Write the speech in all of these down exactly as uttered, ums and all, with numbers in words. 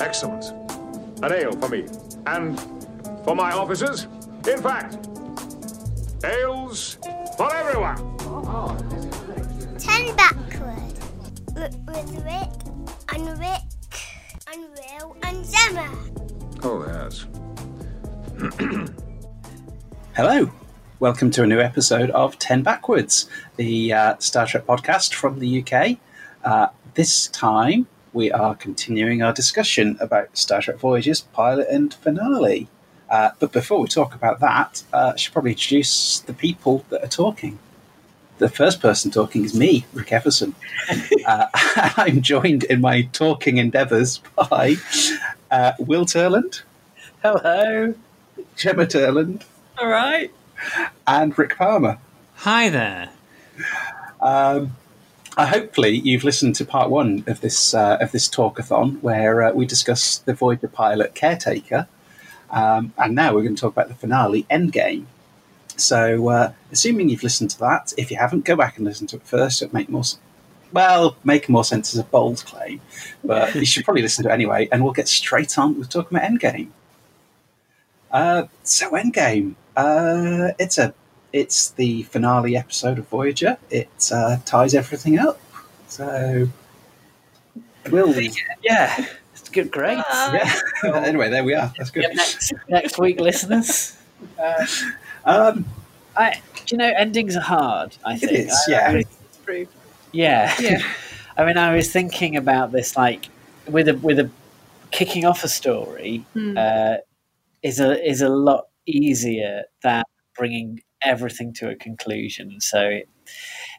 Excellent. An ale for me. And for my officers. In fact, ales for everyone. Oh. Ten Backwards. With Rick and Rick and Will and Zemma. Oh, yes. Hello. Welcome to a new episode of Ten Backwards, the uh, Star Trek podcast from the U K. Uh, this time, we are continuing our discussion about Star Trek Voyager's pilot and finale. Uh, but before we talk about that, uh, I should probably introduce the people that are talking. The first person talking is me, Rick Everson. uh, I'm joined in my talking endeavours by uh, Will Turland. Hello. Gemma Turland. All right. And Rick Palmer. Hi there. Um, I hopefully you've listened to part one of this uh, of this talkathon where uh, we discussed the Voyager pilot Caretaker, um, and now we're going to talk about the finale, Endgame. So, uh, assuming you've listened to that, if you haven't, go back and listen to it first. It'll make more, well, make more sense as a bold claim, but you should probably listen to it anyway. And we'll get straight on with talking about Endgame. Uh, so, Endgame. Uh, it's a, it's the finale episode of Voyager. It uh, ties everything up. So, will yeah, it's good, great. Uh, yeah. Well, anyway, there we are. That's good. Yeah, next, next week, listeners. Uh, um, I you know endings are hard. I think it is. Yeah. I, yeah. Yeah. I mean, I was thinking about this, like with a with a kicking off a story mm. uh, is a is a lot. easier than bringing everything to a conclusion. So it,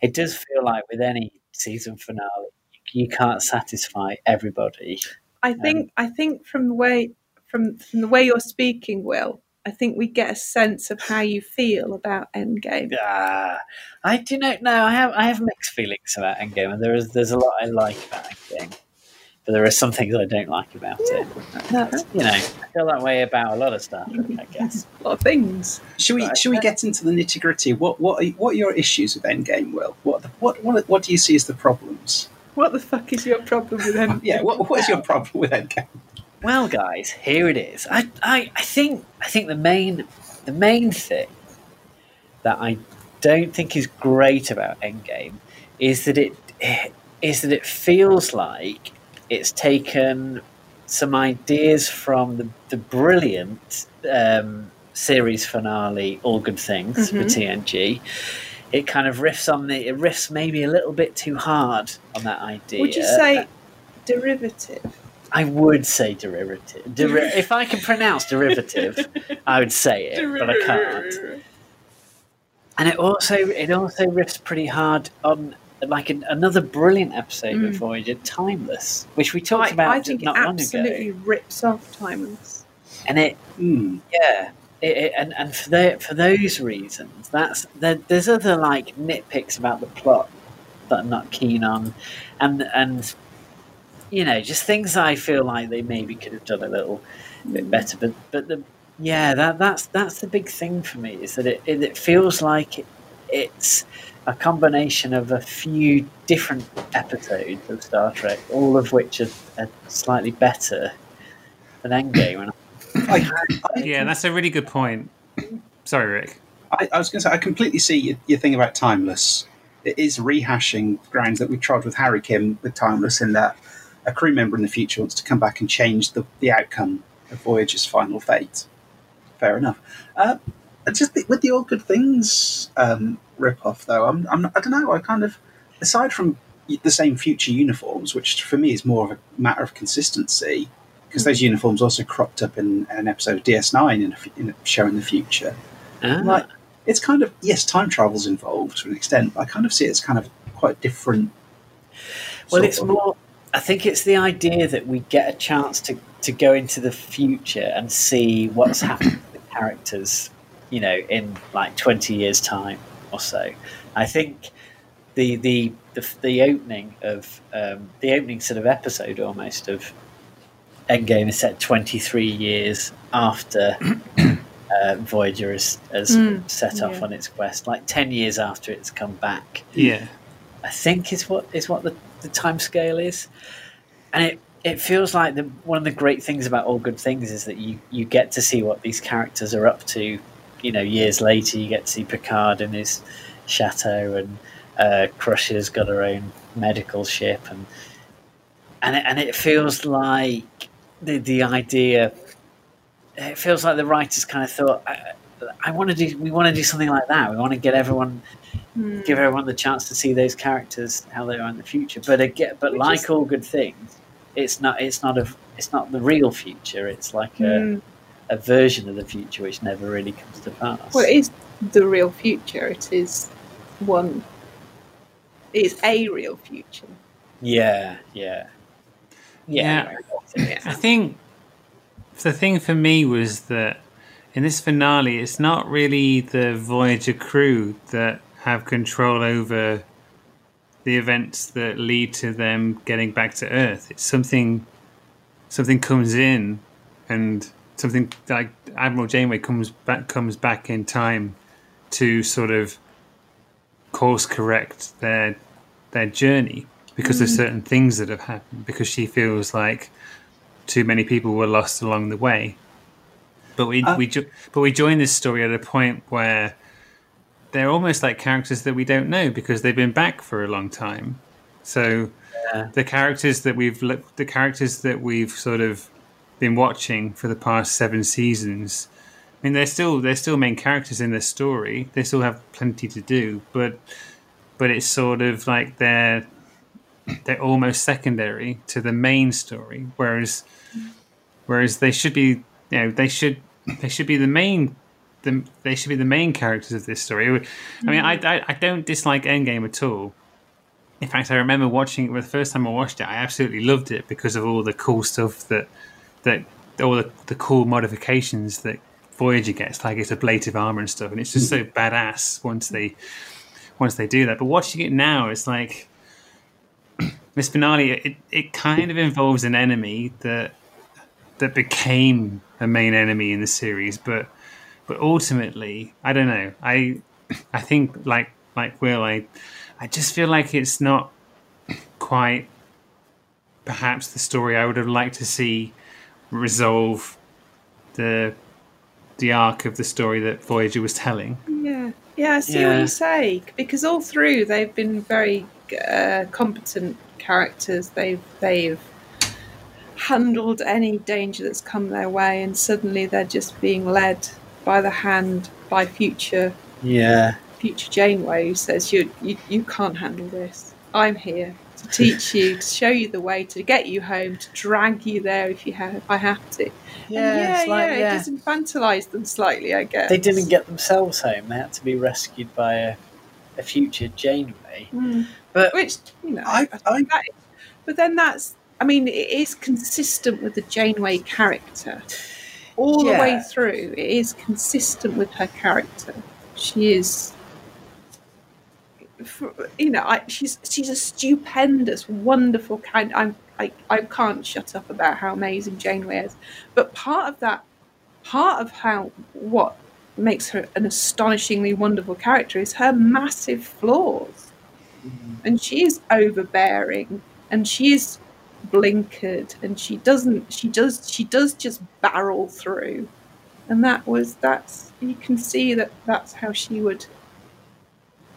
it does feel like with any season finale, you, you can't satisfy everybody. I think. Um, I think from the way from from the way you're speaking, Will, I think we get a sense of how you feel about Endgame. Ah, I do not know. I have I have mixed feelings about Endgame, and there is there's a lot I like about Endgame. But there are some things I don't like about yeah, it. That's, you know, I feel that way about a lot of stuff, I guess. A lot of things. Should we? But should we get into the nitty gritty? What? What? Are, what are your issues with Endgame, Will? What, the, what? What? What do you see as the problems? What the fuck is your problem with Endgame? yeah. What? What is your problem with Endgame? Well, guys, here it is. I, I, I think. I think the main. The main thing that I don't think is great about Endgame is that it. Is that it feels like. It's taken some ideas from the, the brilliant um, series finale, All Good Things, mm-hmm. for T N G. It kind of riffs on the, it riffs maybe a little bit too hard on that idea. Would you say uh, derivative? I would say derivative. Deri- if I could pronounce derivative, I would say it, Deriv- but I can't. And it also it also riffs pretty hard on. Like an, another brilliant episode mm. of Voyager, Timeless, which we talked I, about I think not it long ago. Absolutely rips off Timeless, and it, mm. yeah, it, it, and and for the, for those reasons, that's there, there's other like nitpicks about the plot that I'm not keen on, and and you know just things I feel like they maybe could have done a little mm. bit better, but but the yeah that that's that's the big thing for me is that it it, it feels like it, it's. A combination of a few different episodes of Star Trek, all of which are, are slightly better than Endgame. I, I, yeah, that's a really good point. Sorry, Rick. I, I was going to say, I completely see your, your thing about Timeless. It is rehashing grounds that we trod with Harry Kim with Timeless, in that a crew member in the future wants to come back and change the, the outcome of Voyager's final fate. Fair enough. Uh, just the, with the All Good Things... Um, rip-off, though. I'm, I'm, I don't know, I kind of... Aside from the same future uniforms, which for me is more of a matter of consistency, because mm. those uniforms also cropped up in, in an episode of D S nine in a, in a show in the future. Ah. Like, it's kind of... Yes, time travel's involved to an extent, but I kind of see it as kind of quite different... Well, it's of. more... I think it's the idea that we get a chance to, to go into the future and see what's happened to the characters, you know, in, like, twenty years' time. So, I think the the the, the opening of um, the opening sort of episode almost of Endgame is set twenty-three years after uh, Voyager has, has mm, set yeah. off on its quest, like ten years after it's come back. Yeah, I think is what is what the, the time scale is, and it it feels like the, one of the great things about All Good Things is that you, you get to see what these characters are up to, you know, years later. You get to see Picard in his chateau, and uh, Crusher's got her own medical ship, and and it, and it feels like the the idea. It feels like the writers kind of thought, I, I want to do. We want to do something like that. We want to get everyone, mm. give everyone the chance to see those characters how they are in the future. But again, but Which like is... All Good Things. It's not. It's not a. It's not the real future. It's like a, mm. a version of the future which never really comes to pass. Well, it is the real future. It is one. It is a real future. Yeah, yeah, yeah. yeah. I think the thing for me was that in this finale, it's not really the Voyager crew that have control over the events that lead to them getting back to Earth. It's something, something comes in, and something like Admiral Janeway comes back, comes back in time to sort of course correct their their journey because mm. of certain things that have happened. Because she feels like too many people were lost along the way. But we uh, we jo- but we join this story at a point where they're almost like characters that we don't know because they've been back for a long time. So yeah. the characters that we've the characters that we've sort of been watching for the past seven seasons, I mean, they're still they're still main characters in this story. They still have plenty to do, but but it's sort of like they're they're almost secondary to the main story. Whereas whereas they should be, you know, they should they should be the main. The, they should be the main characters of this story. I mean, mm-hmm. I, I I don't dislike Endgame at all. In fact, I remember watching it the first time I watched it. I absolutely loved it because of all the cool stuff that that all the, the cool modifications that Voyager gets, like its ablative armor and stuff, and it's just so badass once they once they do that. But watching it now, it's like this finale. It it kind of involves an enemy that that became a main enemy in the series, but. But ultimately, I don't know. I, I think like like Will, I, I just feel like it's not quite, perhaps the story I would have liked to see resolve the, the arc of the story that Voyager was telling. Yeah, yeah, I see yeah. what you say. Because all through, they've been very uh, competent characters. They've they've. handled any danger that's come their way, and suddenly they're just being led by the hand by future yeah future Janeway, who says you you, you can't handle this. I'm here to teach you, to show you the way, to get you home, to drag you there if you have if I have to. Yeah, yeah, it's like, yeah, yeah. It does infantilize them slightly, I guess. They didn't get themselves home; they had to be rescued by a, a future Janeway. Mm. But which you know, I, I, I that is, but then that's. I mean, it is consistent with the Janeway character. All yeah. the way through, it is consistent with her character. She is, you know, I, she's she's a stupendous, wonderful kind. I'm, I I can't shut up about how amazing Janeway is. But part of that, part of how what makes her an astonishingly wonderful character is her massive flaws, mm-hmm. and she is overbearing, and she is. blinkered, and she doesn't she does she does just barrel through, and that was that's you can see that that's how she would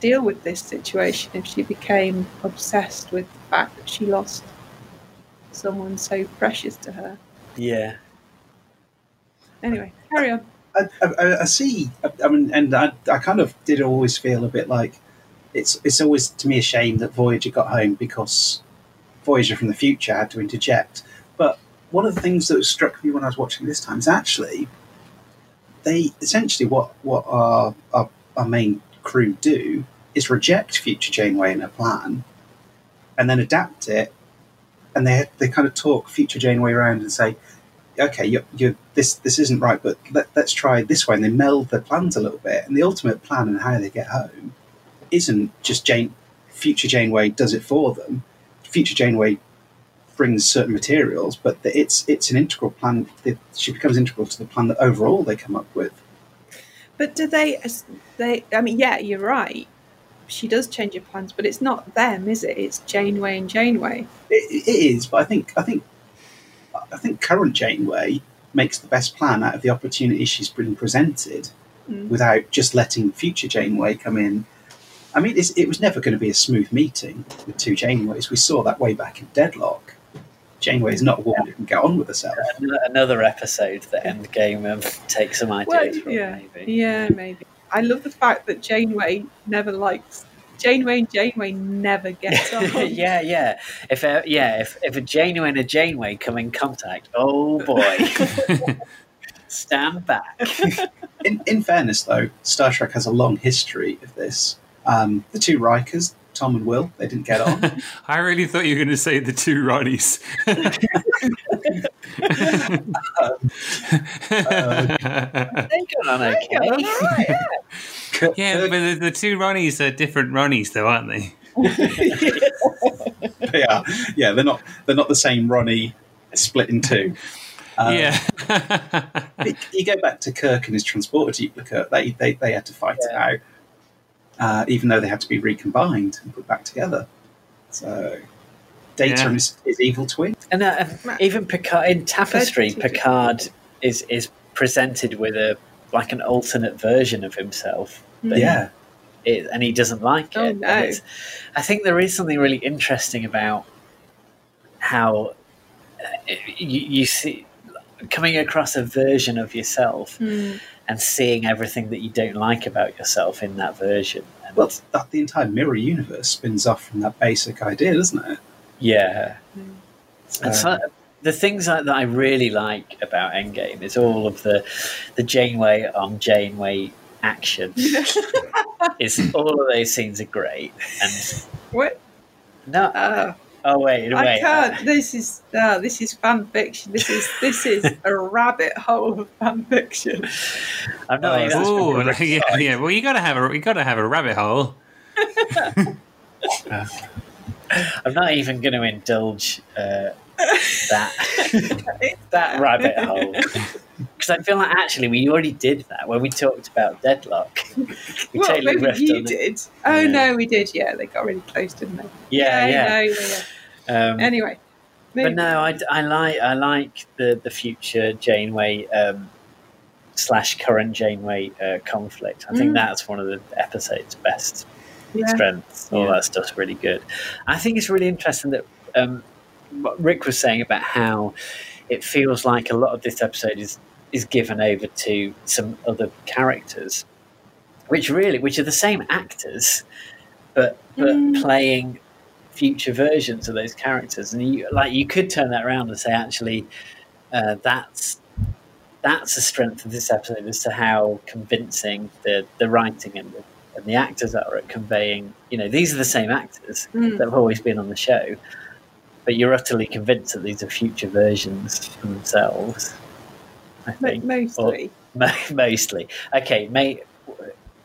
deal with this situation if she became obsessed with the fact that she lost someone so precious to her. Yeah anyway, carry on. I, I, I see I mean and I, I kind of did always feel a bit like it's it's always to me a shame that Voyager got home, because Voyager from the future had to interject. But one of the things that struck me when I was watching this time is actually they essentially what what our our, our main crew do is reject future Janeway and her plan, and then adapt it. And they they kind of talk future Janeway around and say, "Okay, you you this this isn't right, but let, let's try it this way." And they meld their plans a little bit. And the ultimate plan and how they get home isn't just Jane future Janeway does it for them. Future Janeway brings certain materials, but the, it's it's an integral plan. The, she becomes integral to the plan that overall they come up with. But do they? They, I mean, yeah, you're right. She does change her plans, but it's not them, is it? It's Janeway and Janeway. It, it is, but I think I think I think current Janeway makes the best plan out of the opportunity she's been presented mm. without just letting future Janeway come in. I mean, it's, it was never going to be a smooth meeting with two Janeways. We saw that way back in Deadlock. Janeway is not a woman who can get on with herself. Another episode that Endgame um, takes some ideas well, from, yeah. maybe. Yeah, maybe. I love the fact that Janeway never likes... Janeway and Janeway never get on. yeah, yeah. If uh, yeah, if, if a Janeway and a Janeway come in contact, oh boy. Stand back. in, in fairness, though, Star Trek has a long history of this. Um, the two Rikers, Tom and Will, they didn't get on. I really thought you were going to say the two Roddies. um, uh, they got on okay. They got on all right, yeah. Yeah, but the, the two Ronnies are different Ronnies, though, aren't they? They are. Yeah, they're not. They're not the same Ronnie split in two. Um, yeah. it, you go back to Kirk and his transporter duplicate. They they they had to fight yeah. it out, uh, even though they had to be recombined and put back together. So Data yeah. and his, his evil twin, and uh, even Picard in Tapestry, Picard is is presented with a like an alternate version of himself. But yeah. It, and he doesn't like it. Oh, no. I think there is something really interesting about how you, you see coming across a version of yourself mm. and seeing everything that you don't like about yourself in that version. And well, that, the entire mirror universe spins off from that basic idea, doesn't it? Yeah. Mm. So. And so, the things that, that I really like about Endgame is all of the the Janeway on Janeway action. It's all of those scenes are great. And what? No. Uh, oh wait, wait. I can't. Uh, this is uh, this is fan fiction. This is this is a rabbit hole of fan fiction. I'm not. Uh, oh no, yeah, yeah. Well, you gotta have a you gotta have a rabbit hole. uh, I'm not even going to indulge. Uh, that that rabbit hole, because I feel like actually we already did that when we talked about Deadlock. We well, totally maybe you did. Oh yeah. No, we did. Yeah, they got really close, didn't they? Yeah, yeah. yeah. No, yeah. Um, anyway, maybe. But no, I, I like I like the the future Janeway um, slash current Janeway uh, conflict. I think mm. that's one of the episode's best yeah. strengths. All yeah. that stuff's really good. I think it's really interesting that. Um, What Rick was saying about how it feels like a lot of this episode is is given over to some other characters, which really, which are the same actors, but but mm. playing future versions of those characters. And you, like, you could turn that around and say, actually, uh, that's that's the strength of this episode as to how convincing the the writing and the, and the actors are at conveying. You know, these are the same actors mm. that have always been on the show. But you're utterly convinced that these are future versions of themselves. I think. Mostly. Or, mo- mostly. Okay, mate.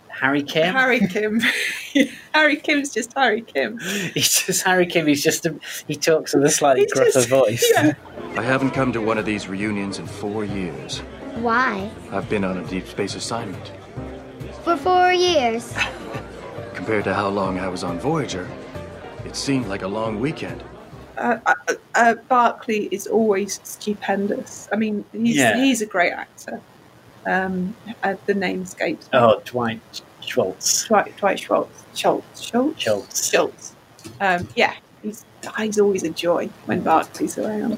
Harry Kim? Harry Kim. Harry Kim's just Harry Kim. He's just Harry Kim. He's just a, he talks with a slightly gruffer just, voice. Yeah. I haven't come to one of these reunions in four years. Why? I've been on a deep space assignment. For four years? Compared to how long I was on Voyager, it seemed like a long weekend. Uh, uh, uh, Barclay is always stupendous. I mean, he's yeah. he's a great actor. Um, uh, the name escapes me. Oh, Dwight Schultz. Dwight, Dwight Schultz. Schultz. Schultz. Schultz. Schultz. Um, yeah, he's he's always a joy when Barclay's around.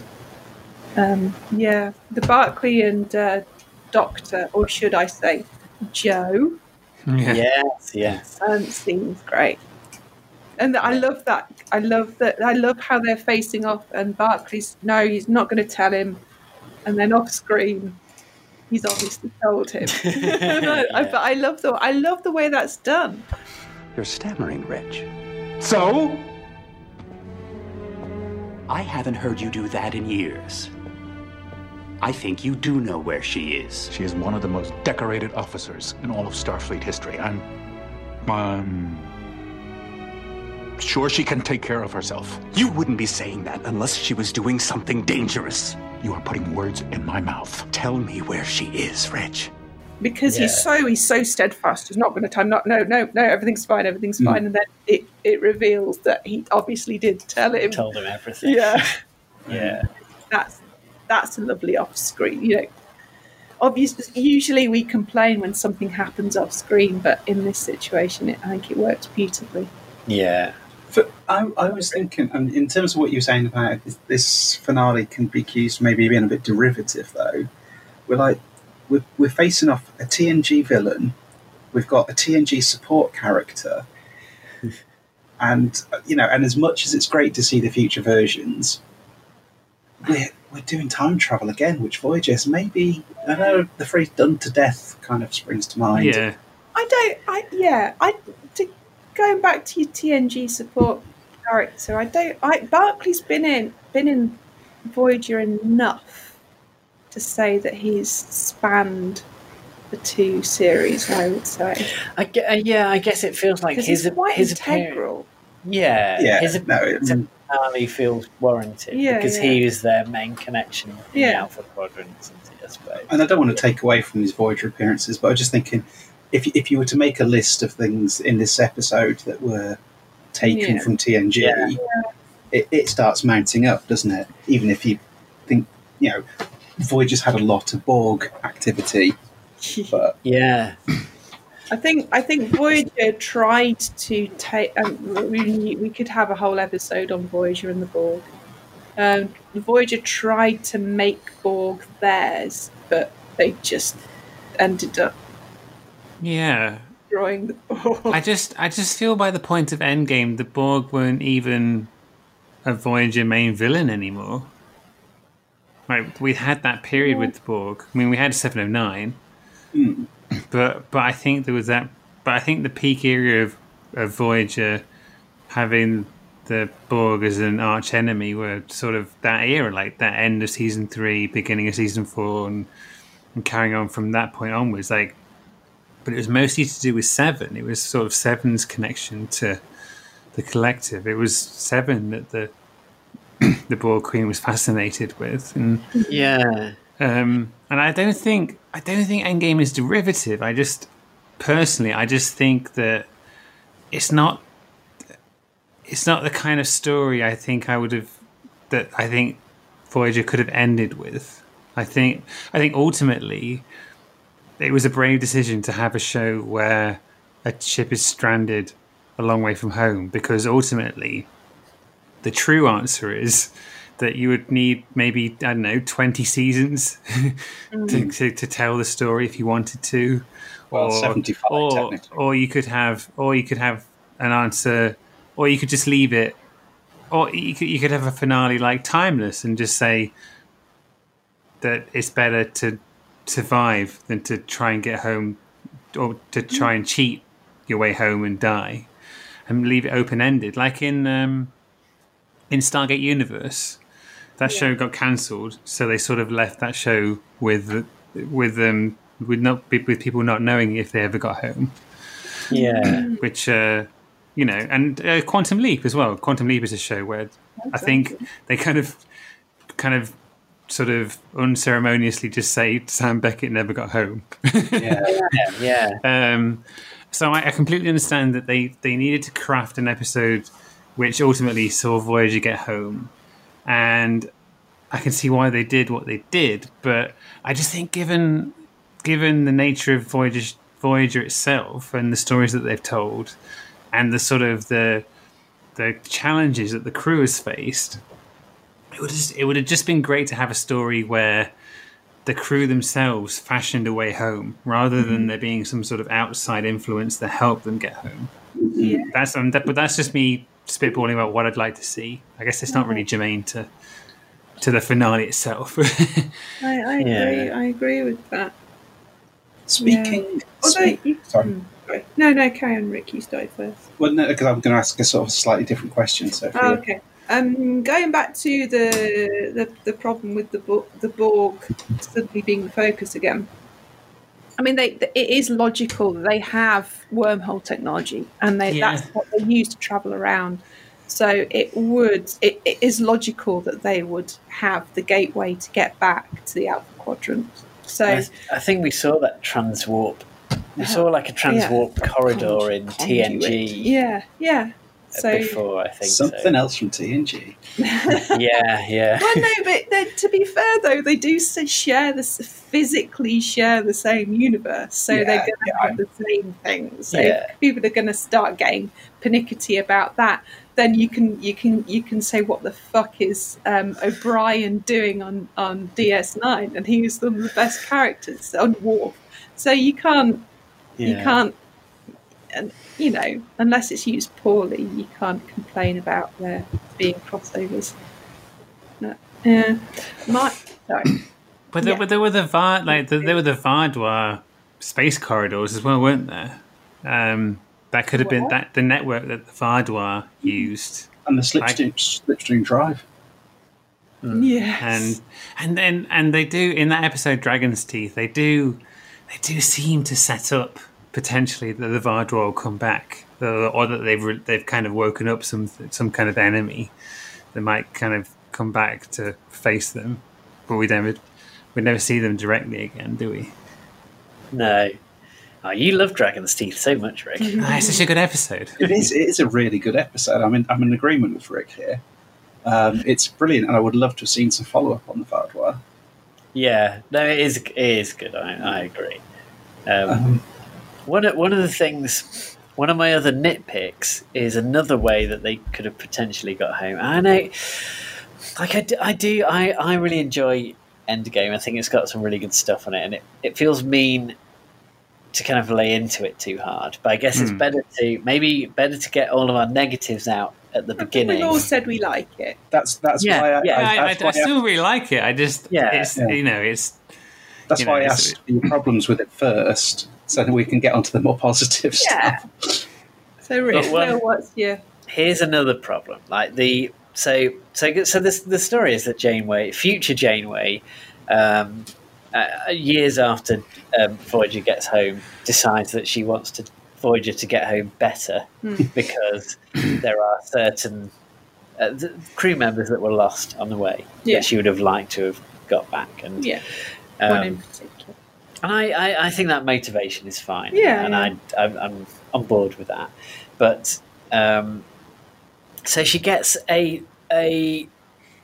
Um, yeah, the Barclay and uh, Doctor, or should I say, Joe? Yeah. Yes, yes. Um, seems great. And I love that. I love that. I love how they're facing off, and Barclay's no, he's not going to tell him. And then off screen, he's obviously told him. But I love the. I love the way that's done. You're stammering, wretch. So, I haven't heard you do that in years. I think you do know where she is. She is one of the most decorated officers in all of Starfleet history. I'm. I'm. Sure, she can take care of herself. You wouldn't be saying that unless she was doing something dangerous. You are putting words in my mouth. Tell me where she is, Rich. Because yeah. he's so he's so steadfast. He's not going to time. Not no no no. Everything's fine. Everything's mm. fine. And then it, it reveals that he obviously did tell him. Told him everything. Yeah, yeah. That's that's a lovely off-screen, you know. Obviously, usually we complain when something happens off-screen, but in this situation, it, I think it works beautifully. Yeah. For, I, I was thinking, and in terms of what you were saying about this, this finale can be accused of maybe being a bit derivative, though. We're like, we're, we're facing off a T N G villain. We've got a T N G support character. And, you know, and as much as it's great to see the future versions, we're, we're doing time travel again, which Voyager's maybe, I know the phrase done to death kind of springs to mind. Yeah. I don't, I, yeah, I, to, going back to your T N G support character, I don't, I, Barclay's been in, been in Voyager enough to say that he's spanned the two series, I would say. I, uh, yeah, I guess it feels like his, quite his integral. Yeah, yeah, his appearance no, entirely feels warranted yeah, because yeah. he is their main connection in yeah. the Alpha Quadrant, I suppose. And I don't want to take away from his Voyager appearances, but I was just thinking, if if you were to make a list of things in this episode that were taken yeah. from T N G, yeah. it, it starts mounting up, doesn't it? Even if you think, you know, Voyager's had a lot of Borg activity. But. Yeah, I think I think Voyager tried to take. Um, we, we could have a whole episode on Voyager and the Borg. Um, Voyager tried to make Borg theirs, but they just ended up yeah destroying the Borg. I just I just feel by the point of Endgame, the Borg weren't even a Voyager main villain anymore. Right, we had that period yeah. with the Borg. I mean, we had Seven of Nine. Mm. But but I think there was that. But I think the peak era of, of Voyager having the Borg as an arch enemy were sort of that era, like that end of season three, beginning of season four, and, and carrying on from that point onwards. Like, but it was mostly to do with Seven. It was sort of Seven's connection to the collective. It was Seven that the the Borg Queen was fascinated with, and yeah. Um, and I don't think I don't think Endgame is derivative. I just personally, I just think that it's not it's not the kind of story I think I would have that I think Voyager could have ended with. I think I think ultimately it was a brave decision to have a show where a ship is stranded a long way from home, because ultimately the true answer is that you would need maybe, I don't know, twenty seasons mm. to, to to tell the story if you wanted to, well, or seventy-five or, technically. or you could have, or you could have an answer, or you could just leave it, or you could you could have a finale like Timeless and just say that it's better to survive than to try and get home, or to try mm. and cheat your way home and die, and leave it open ended, like in um, in Stargate Universe. That yeah. show got cancelled, so they sort of left that show with with um with not with people not knowing if they ever got home. Yeah, which uh, you know, and uh, Quantum Leap as well. Quantum Leap is a show where That's I think awesome. They kind of, kind of, sort of unceremoniously just say Sam Beckett never got home. yeah, yeah. Um, so I, I completely understand that they they needed to craft an episode which ultimately saw Voyager get home. And I can see why they did what they did, but I just think given given the nature of Voyager, Voyager itself and the stories that they've told and the sort of the the challenges that the crew has faced, it would just, it would have just been great to have a story where the crew themselves fashioned a way home rather mm-hmm. than there being some sort of outside influence that helped them get home. Yeah. That's um, that, but that's just me spitballing about what I'd like to see. I guess it's not really germane to to the finale itself. I, I yeah. agree. I agree with that. Speaking, yeah. although speak, you, sorry, sorry, no, no, carry on, Rick. You started first. Well, no, because I'm going to ask a sort of slightly different question. So, oh, okay. Um, going back to the the, the problem with the Bo- the Borg suddenly being the focus again. I mean, they, it is logical. They have wormhole technology, and they, yeah. that's what they use to travel around. So it would, it, it is logical that they would have the gateway to get back to the Alpha Quadrant. So I, I think we saw that transwarp. We saw like a transwarp yeah. corridor in T N G. Yeah, yeah. so, before, I think. Something so. else from T N G. yeah, yeah. Well, no, but then, to be fair, though, they do share this, physically share the same universe, so yeah, they're going to yeah. have the same things. So yeah. if people are going to start getting pernickety about that, then you can you can you can say, what the fuck is um, O'Brien doing on, on D S nine? And he was one of the best characters on Worf. So you can't yeah. you can't and you know, unless it's used poorly, you can't complain about there being crossovers. No. Yeah. My, sorry. But there, yeah. but there were the Va- like the, there were the Vaadwaur space corridors as well, weren't there? Um, that could have been that the network that the Vaadwaar used, and the slipstream, like, slipstream drive. Mm. Yes, and and then and they do in that episode Dragon's Teeth. They do they do seem to set up potentially that the Vaadwaar will come back, or that they've re, they've kind of woken up some some kind of enemy that might kind of come back to face them. But we never we never see them directly again, do we? No. Oh, you love Dragon's Teeth so much, Rick. Oh, it's such a good episode. It is. It is a really good episode. I mean, I'm in agreement with Rick here. Um, it's brilliant, and I would love to have seen some follow-up on the Vaadwaur. Yeah, no, it is. It is good. I, I agree. Um, um, one of, one of the things, one of my other nitpicks is another way that they could have potentially got home. I know, like I do, I do. I I really enjoy Endgame. I think it's got some really good stuff on it, and it, it feels mean to kind of lay into it too hard, but I guess mm. it's better to maybe better to get all of our negatives out at the beginning. We all said we like it. That's that's yeah, why I, yeah. I, I, I, why I still I, really like it. I just yeah, it's, yeah. you know it's that's you know, why I asked your problems with it first, so that we can get onto the more positive yeah. stuff. So Rick, well, what's your here's another problem. Like the so so so this the story is that Janeway, future Janeway, um, Uh, years after um, Voyager gets home, decides that she wants to Voyager to get home better mm. because there are certain uh, th- crew members that were lost on the way yeah. that she would have liked to have got back. And yeah, um, one in particular. And I, I, I think that motivation is fine. Yeah, and yeah. I, I'm, I'm on board with that. But um, so she gets a a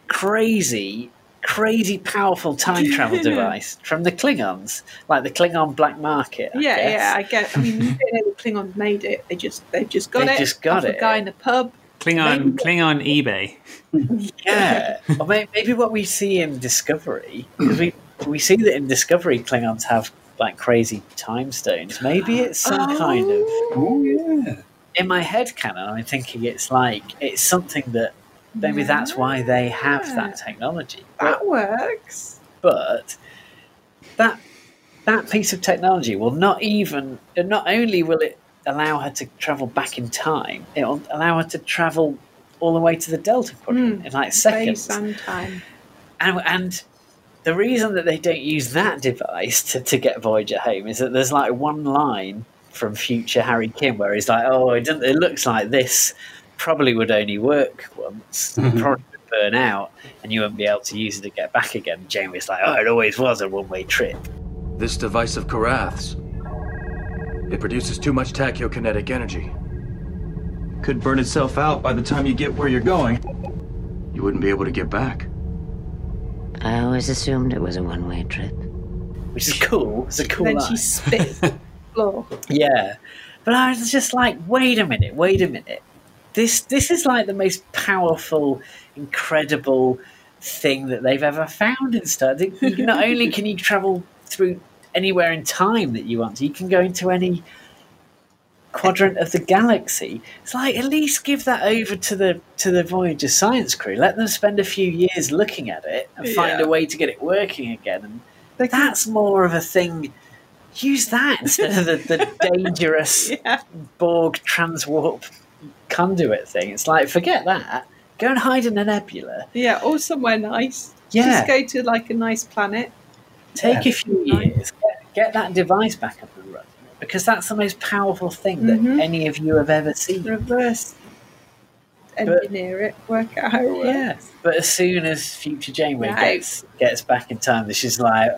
crazy. crazy powerful time travel device from the Klingons, like the Klingon black market. I yeah, guess. yeah, I guess. I mean, you know, the Klingons made it. They just, they just got they it. They just got it. A guy in a pub. Klingon, Klingon eBay. Yeah, or maybe, maybe what we see in Discovery, because we we see that in Discovery, Klingons have like crazy time stones. Maybe it's some oh, kind of. Oh, yeah. In my head canon, I'm thinking it's like it's something that. Maybe yeah. that's why they have yeah. that technology. That but, works. But that that piece of technology will not even... Not only will it allow her to travel back in time, it will allow her to travel all the way to the Delta Quadrant mm, in like seconds. Some time. And, and the reason that they don't use that device to, to get Voyager home is that there's like one line from future Harry Kim where he's like, oh, it, doesn't, it looks like this... probably would only work once, mm-hmm. probably would burn out, and you wouldn't be able to use it to get back again. Janeway's like, oh, it always was a one-way trip. This device of Karath's, it produces too much tachyokinetic energy. Could burn itself out by the time you get where you're going. You wouldn't be able to get back. I always assumed it was a one-way trip. Which is cool. It's a cool line. Then she spits the floor. Yeah. But I was just like, wait a minute, wait a minute. This this is like the most powerful, incredible thing that they've ever found in Star Trek. Not only can you travel through anywhere in time that you want to, you can go into any quadrant of the galaxy. It's like, at least give that over to the to the Voyager science crew. Let them spend a few years looking at it and find yeah. a way to get it working again. And that's more of a thing. Use that instead of the, the dangerous yeah. Borg transwarp conduit thing. It's like, forget that, go and hide in a nebula yeah or somewhere nice. Yeah just go to like a nice planet, take yeah. a few years, get, get that device back up and running, because that's the most powerful thing that mm-hmm. any of you have ever seen. Reverse engineer but, it work out how it works. Yeah but as soon as future Janeway no. gets gets back in time, she's like,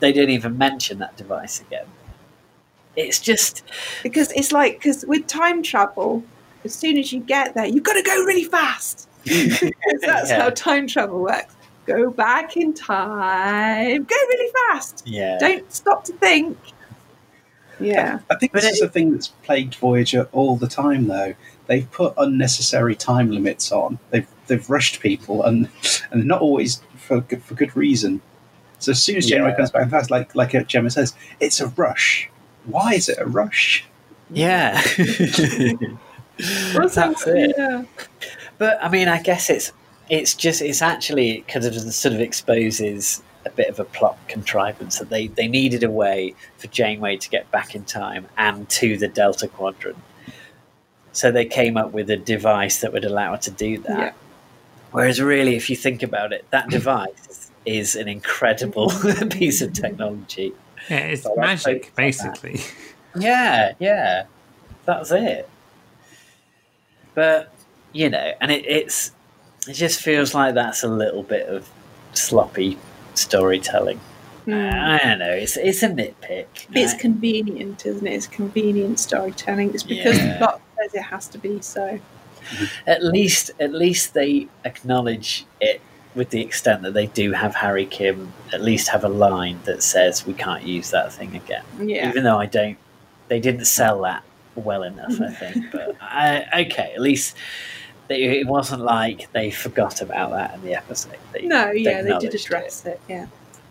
they didn't even mention that device again. It's just because it's like, because with time travel, as soon as you get there, you've got to go really fast. Because that's yeah. how time travel works. Go back in time. Go really fast. Yeah. Don't stop to think. Yeah. I, I think this but is it, the thing that's plagued Voyager all the time, though. They've put unnecessary time limits on. They've they've rushed people, and and not always for good, for good reason. So as soon as Janeway yeah. comes back and fast, like like Gemma says, it's a rush. Why is it a rush? Yeah. Well, that's it. Yeah. But I mean, I guess it's it's just it's actually kind of sort of exposes a bit of a plot contrivance that they, they needed a way for Janeway to get back in time and to the Delta Quadrant. So they came up with a device that would allow her to do that. Yeah. Whereas really, if you think about it, that device is an incredible piece of technology. Yeah, it's so magic, basically. Yeah, yeah. That's it. But, you know, and it, it's it just feels like that's a little bit of sloppy storytelling. Mm. I don't know. It's it's a nitpick. It's right? convenient, isn't it? It's convenient storytelling. It's because yeah. the plot says it has to be so. At least, at least they acknowledge it with the extent that they do have Harry Kim. At least have a line that says we can't use that thing again. Yeah. Even though I don't, they didn't sell that well enough, I think. But I, okay, at least. It wasn't like they forgot about that in the episode. They, no, yeah, they, they did address it. it yeah,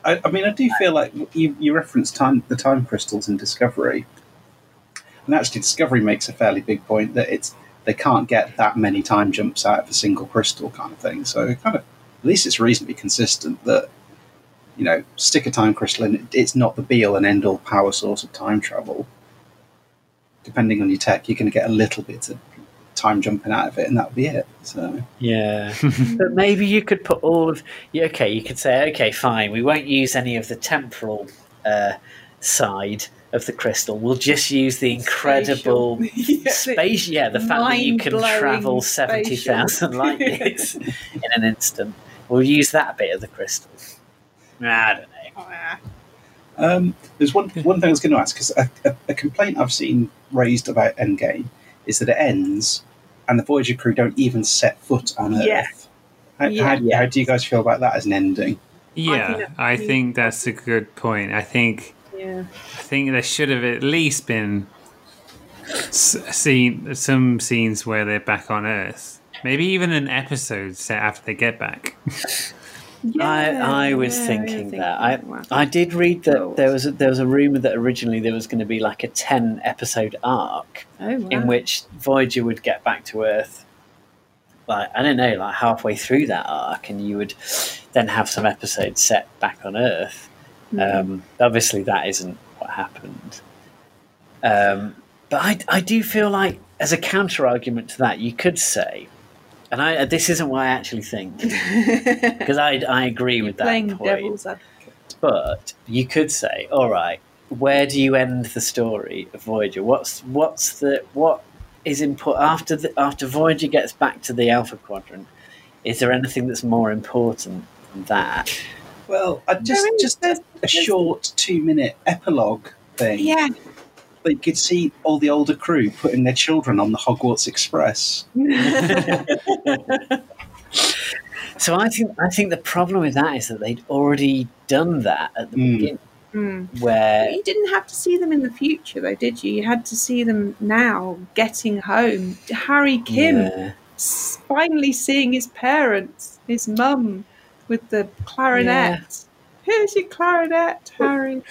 I, I mean, I do feel like you, you referenced time, the time crystals in Discovery, and actually, Discovery makes a fairly big point that it's they can't get that many time jumps out of a single crystal, kind of thing. So, it kind of, at least it's reasonably consistent that you know, stick a time crystal in. It's not the be all and end all power source of time travel. Depending on your tech, you're going to get a little bit of time jumping out of it, and that'll be it. So yeah, but maybe you could put all of yeah, okay. You could say okay, fine. We won't use any of the temporal uh, side of the crystal. We'll just use the incredible yeah, space. Yeah, the fact that you can travel seventy thousand light years in an instant. We'll use that bit of the crystal. I don't know. Um, there's one one thing I was going to ask because a, a, a complaint I've seen raised about Endgame is that it ends and the Voyager crew don't even set foot on Earth. Yeah. How, yeah. How, how do you guys feel about that as an ending? Yeah, I think, I think that's a good point. I think yeah. I think there should have at least been seen some scenes where they're back on Earth. Maybe even an episode set after they get back. Yeah, I, I was yeah, thinking, I thinking that. that. I I did read that there was a, there was a rumor that originally there was going to be like a ten episode arc oh, wow. in which Voyager would get back to Earth. Like I don't know, like halfway through that arc, and you would then have some episodes set back on Earth. Mm. Um, obviously, that isn't what happened. Um, but I I do feel like as a counter argument to that, you could say. And I, this isn't what I actually think, because I, I agree with that point. But you could say, all right, where do you end the story of Voyager? What's what's the what is important after the, after Voyager gets back to the Alpha Quadrant? Is there anything that's more important than that? Well, I just no, just a, a short two minute epilogue thing. Yeah. You could see all the older crew putting their children on the Hogwarts Express. So I think I think the problem with that is that they'd already done that at the mm. beginning. Mm. Where but you didn't have to see them in the future, though, did you? You had to see them now getting home. Harry Kim yeah. finally seeing his parents, his mum, with the clarinet. Yeah. Here's your clarinet, Harry.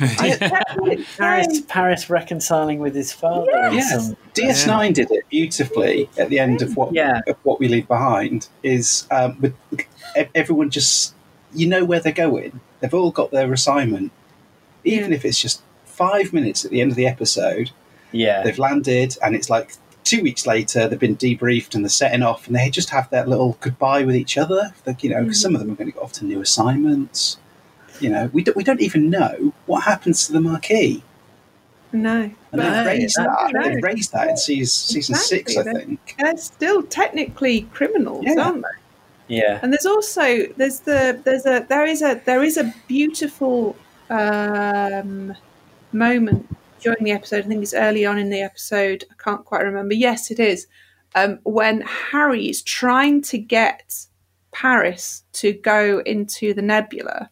Paris, Paris reconciling with his father. Yes. Yes. D S nine did it beautifully at the end of what yeah. of what we leave behind. Is um, with everyone just you know where they're going. They've all got their assignment, even yeah. if it's just five minutes at the end of the episode. Yeah, they've landed, and it's like two weeks later. They've been debriefed, and they're setting off, and they just have that little goodbye with each other. Like you know, mm-hmm. some of them are going to go off to new assignments. You know, we don't, we don't even know what happens to the Marquis. No. And no, they raised that. No. They raised that in season, exactly. season six, I they're, think. They're still technically criminals, yeah. aren't they? Yeah. And there's also there's the there's a there is a there is a beautiful um, moment during the episode. I think it's early on in the episode. I can't quite remember. Yes, it is. um, when Harry is trying to get Paris to go into the nebula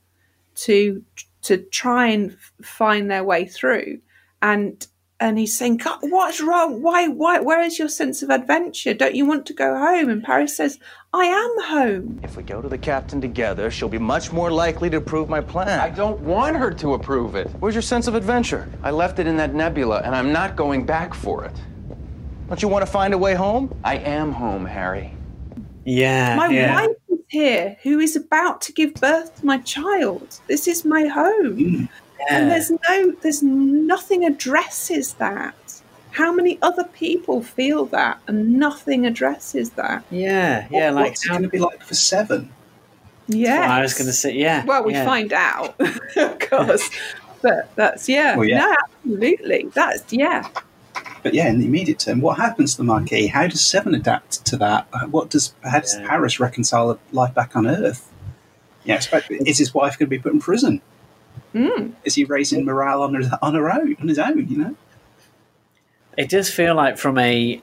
to to try and find their way through, and and he's saying, God, what's wrong? Why, why, where is your sense of adventure? Don't you want to go home? And Paris says, I am home. If we go to the captain together, she'll be much more likely to approve my plan. I don't want her to approve it. Where's your sense of adventure? I left it in that nebula, and I'm not going back for it. Don't you want to find a way home? I am home, Harry. Yeah. My yeah. wife is here, who is about to give birth to my child. This is my home. Mm. Yeah. And there's no, there's nothing addresses that. How many other people feel that, and nothing addresses that? Yeah, yeah. What, like, what's it going to be like for Seven? Yeah, I was going to say, yeah. Well, we yeah. find out, of course. But that's yeah. Well, yeah, no, absolutely. That's yeah. But yeah, in the immediate term, what happens to the Marquis? How does Seven adapt to that? What does how does yeah. Paris reconcile life back on Earth? Yeah, is his wife going to be put in prison? Mm. Is he raising morale on her, on her own, on his own? You know, it does feel like from a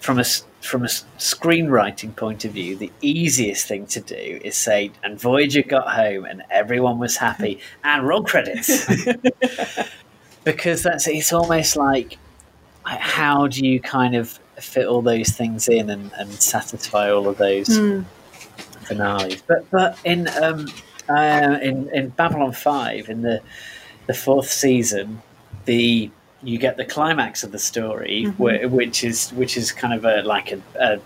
from a from a screenwriting point of view, the easiest thing to do is say, "And Voyager got home, and everyone was happy." And roll credits, because that's it's almost like, like how do you kind of fit all those things in and, and satisfy all of those mm. finales? But but in um. Uh, in, in Babylon five, in the the fourth season, the you get the climax of the story, mm-hmm. wh- which is which is kind of a, like a, a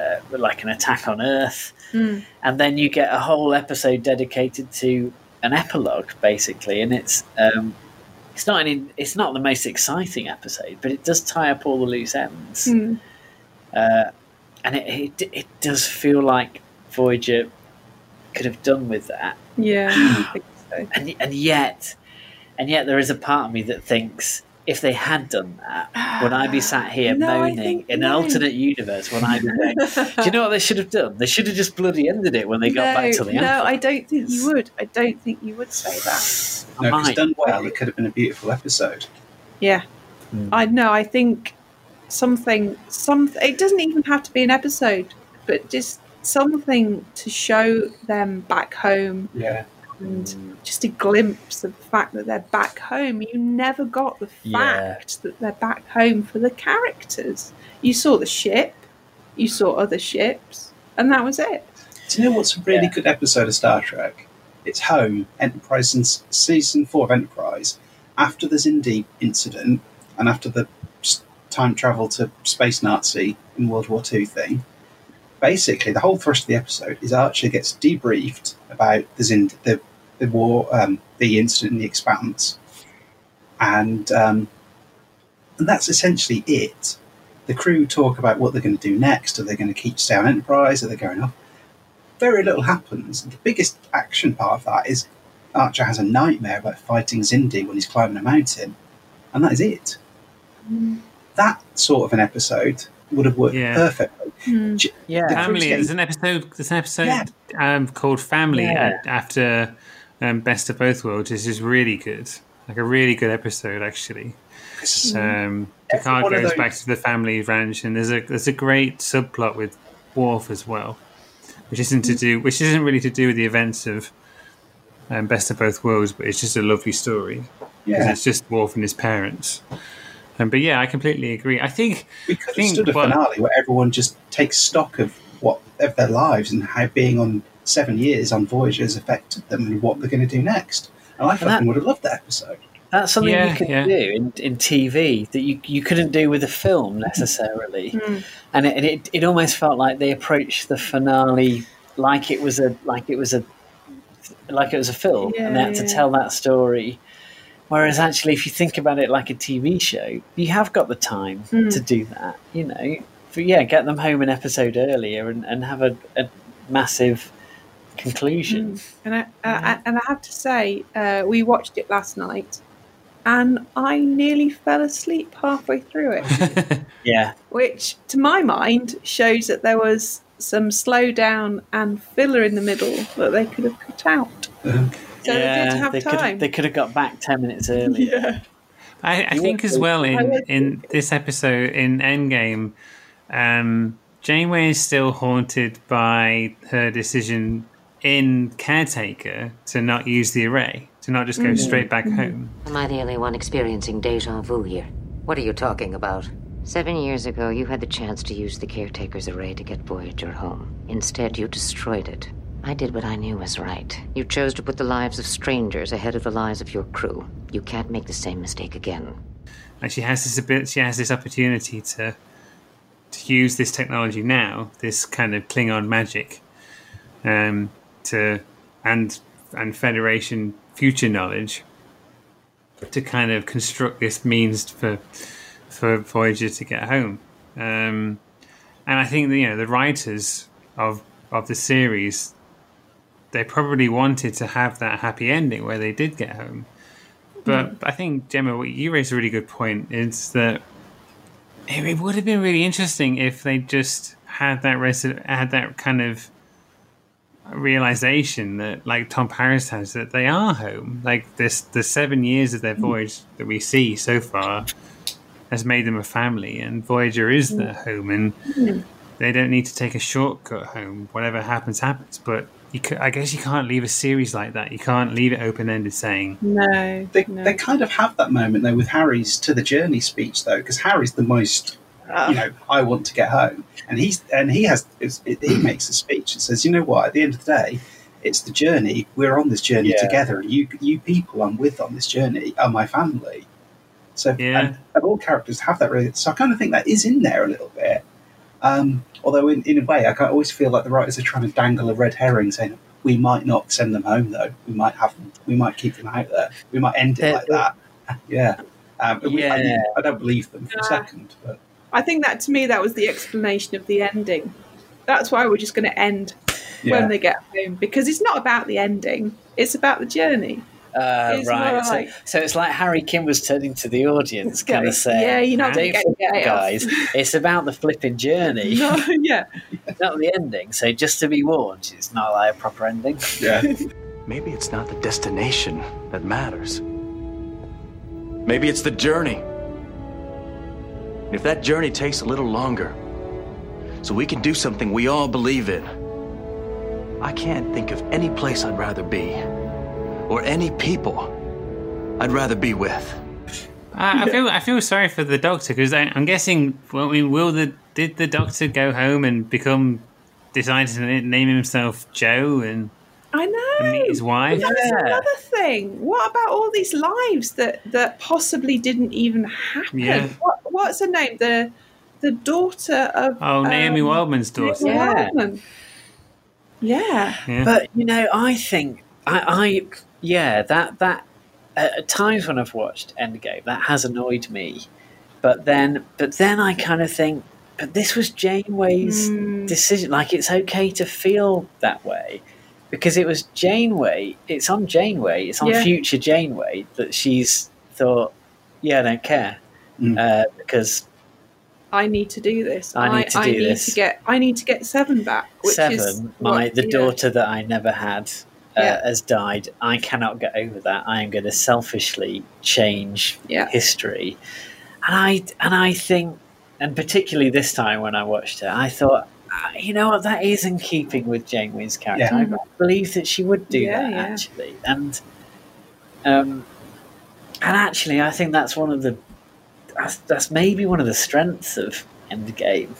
uh, like an attack on Earth, mm. and then you get a whole episode dedicated to an epilogue, basically, and it's um, it's not an, it's not the most exciting episode, but it does tie up all the loose ends, mm. uh, and it, it it does feel like Voyager could have done with that. Yeah, I think so. and and yet and yet there is a part of me that thinks if they had done that, would I be sat here no, moaning in no. an alternate universe when I'd be going, do you know what they should have done? They should have just bloody ended it when they got no, back to the end. No, I don't think you would. I don't think you would say that. No, if it's done well, it could have been a beautiful episode. Yeah. Mm. I know, I think something some it doesn't even have to be an episode, but just something to show them back home, yeah, and mm. just a glimpse of the fact that they're back home. You never got the fact yeah. that they're back home for the characters. You saw the ship, you saw other ships, and that was it. Do you know what's a really yeah. good episode of Star Trek? It's Home, Enterprise, in season four of Enterprise. After the Zindi incident, and after the time travel to space Nazi in World War Two thing, basically, the whole thrust of the episode is Archer gets debriefed about the Zind- the, the war, um, the incident in the Expanse, and um, and that's essentially it. The crew talk about what they're going to do next. Are they going to keep stay on Enterprise? Are they going off? Very little happens. The biggest action part of that is Archer has a nightmare about fighting Zindi when he's climbing a mountain, and that is it. Mm. That sort of an episode would have worked yeah. perfectly. Mm. Yeah, the family. Getting... There's an episode. There's an episode yeah. um, called Family yeah. after um, Best of Both Worlds. This is really good, like a really good episode actually. Mm. Um, Picard goes those... back to the family ranch, and there's a there's a great subplot with Worf as well, which isn't to do, which isn't really to do with the events of um, Best of Both Worlds, but it's just a lovely story because yeah. it's just Worf and his parents. But yeah, I completely agree. I think we could have stood a well, finale where everyone just takes stock of what of their lives and how being on seven years on Voyager has affected them and what they're going to do next. And I fucking would have loved that episode. That's something yeah, you can yeah. do in, in T V that you you couldn't do with a film necessarily. Mm. And it, and it it almost felt like they approached the finale like it was a like it was a like it was a film, yeah, and they had yeah. to tell that story. Whereas actually, if you think about it like a T V show, you have got the time mm. to do that, you know. But yeah, get them home an episode earlier and, and have a, a massive conclusion. Mm. And, I, yeah. I, and I have to say, uh, we watched it last night and I nearly fell asleep halfway through it. yeah. Which, to my mind, shows that there was some slowdown and filler in the middle that they could have cut out. Okay. So yeah, they did have they time. Could have, they could have got back ten minutes earlier. Yeah. I, I think as well in, in this episode in Endgame, Um, Janeway is still haunted by her decision in Caretaker to not use the array, to not just go mm-hmm. straight back mm-hmm. home. Am I the only one experiencing deja vu here? What are you talking about? Seven years ago, you had the chance to use the Caretaker's array to get Voyager home. Instead, you destroyed it. I did what I knew was right. You chose to put the lives of strangers ahead of the lives of your crew. You can't make the same mistake again. Like she has this ability, she has this opportunity to to use this technology now, this kind of Klingon magic, um, to and and Federation future knowledge to kind of construct this means for for Voyager to get home. Um, and I think that, you know, the writers of of the series, they probably wanted to have that happy ending where they did get home. But mm. I think, Gemma, what you raised a really good point is that it would have been really interesting if they just had that res- had that kind of realization that, like Tom Paris has, that they are home. Like this, the seven years of their voyage mm. that we see so far has made them a family, and Voyager is mm. their home, and mm. they don't need to take a shortcut home. Whatever happens, happens. But You could, I guess you can't leave a series like that. You can't leave it open-ended saying... No they, no. they kind of have that moment, though, with Harry's To the Journey speech, though, because Harry's the most, oh. you know, I want to get home. And he's and he has it, it, he makes a speech and says, you know what, at the end of the day, it's the journey. We're on this journey yeah. together. And you you people I'm with on this journey are my family. So yeah. and, and all characters have that. Really, so I kind of think that is in there a little bit. Um, although, in, in a way, I always feel like the writers are trying to dangle a red herring, saying we might not send them home, though. We might have them. We might keep them out there. We might end it like that. Yeah. Um, yeah. We, I, I don't believe them for uh, a second. But. I think that, to me, that was the explanation of the ending. That's why we're just going to end yeah. when they get home, because it's not about the ending. It's about the journey. Uh, right, so, like, so it's like Harry Kim was turning to the audience, kind of saying, "Yeah, you're not going to get it, guys. It's about the flipping journey, no, yeah, not the ending." So just to be warned, it's not like a proper ending. Yeah, maybe it's not the destination that matters. Maybe it's the journey. If that journey takes a little longer, so we can do something we all believe in. I can't think of any place I'd rather be. Or any people I'd rather be with. I, I feel I feel sorry for the Doctor, because I'm guessing. Well, I mean, will the did the Doctor go home and become decide to name himself Joe and I know and meet his wife? That's yeah. another thing. What about all these lives that, that possibly didn't even happen? Yeah. What, what's her name? The the daughter of oh um, Naomi Wildman's daughter. Yeah. Wildman. Yeah. yeah. But you know, I think I. I Yeah, that that uh, at times when I've watched Endgame, that has annoyed me. But then, but then I kind of think, but this was Janeway's mm. decision. Like, it's okay to feel that way because it was Janeway. It's on Janeway. It's on yeah. future Janeway that she's thought, yeah, I don't care mm. uh, because I need to do this. I need to I, do I this. Need to get, I need to get Seven back. Which Seven, is my what, the yeah. daughter that I never had. Uh, yeah. has died. I cannot get over that. I am going to selfishly change yeah. history. And I and I think, and particularly this time when I watched it, I thought, you know what, that is in keeping with Janeway's character. Yeah. I believe that she would do yeah, that, yeah. actually. And um, and actually, I think that's one of the, that's, that's maybe one of the strengths of Endgame.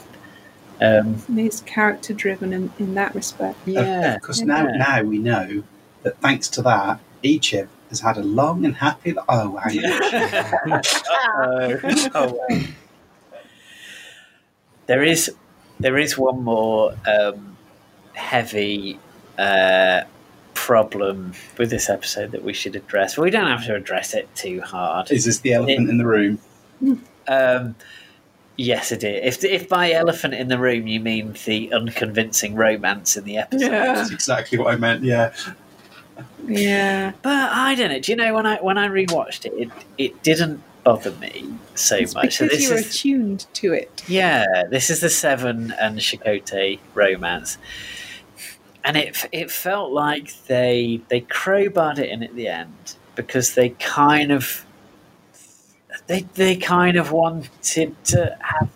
Um, and it's character driven in, in that respect. Yeah, because yeah. now now we know that thanks to that, each of has had a long and happy. Li- oh, hang on. oh, oh. There is there is one more um, heavy uh, problem with this episode that we should address. But we don't have to address it too hard. Is this the elephant it, in the room? Um. Yes, it is. If if by elephant in the room you mean the unconvincing romance in the episode, yeah. that's exactly what I meant. Yeah, yeah. But I don't know. Do you know when I when I rewatched it, it, it didn't bother me so it's much. Because so this you were is, attuned to it. Yeah, this is the Seven and Chakotay romance, and it it felt like they they crowbarred it in at the end because they kind of. They they kind of wanted to have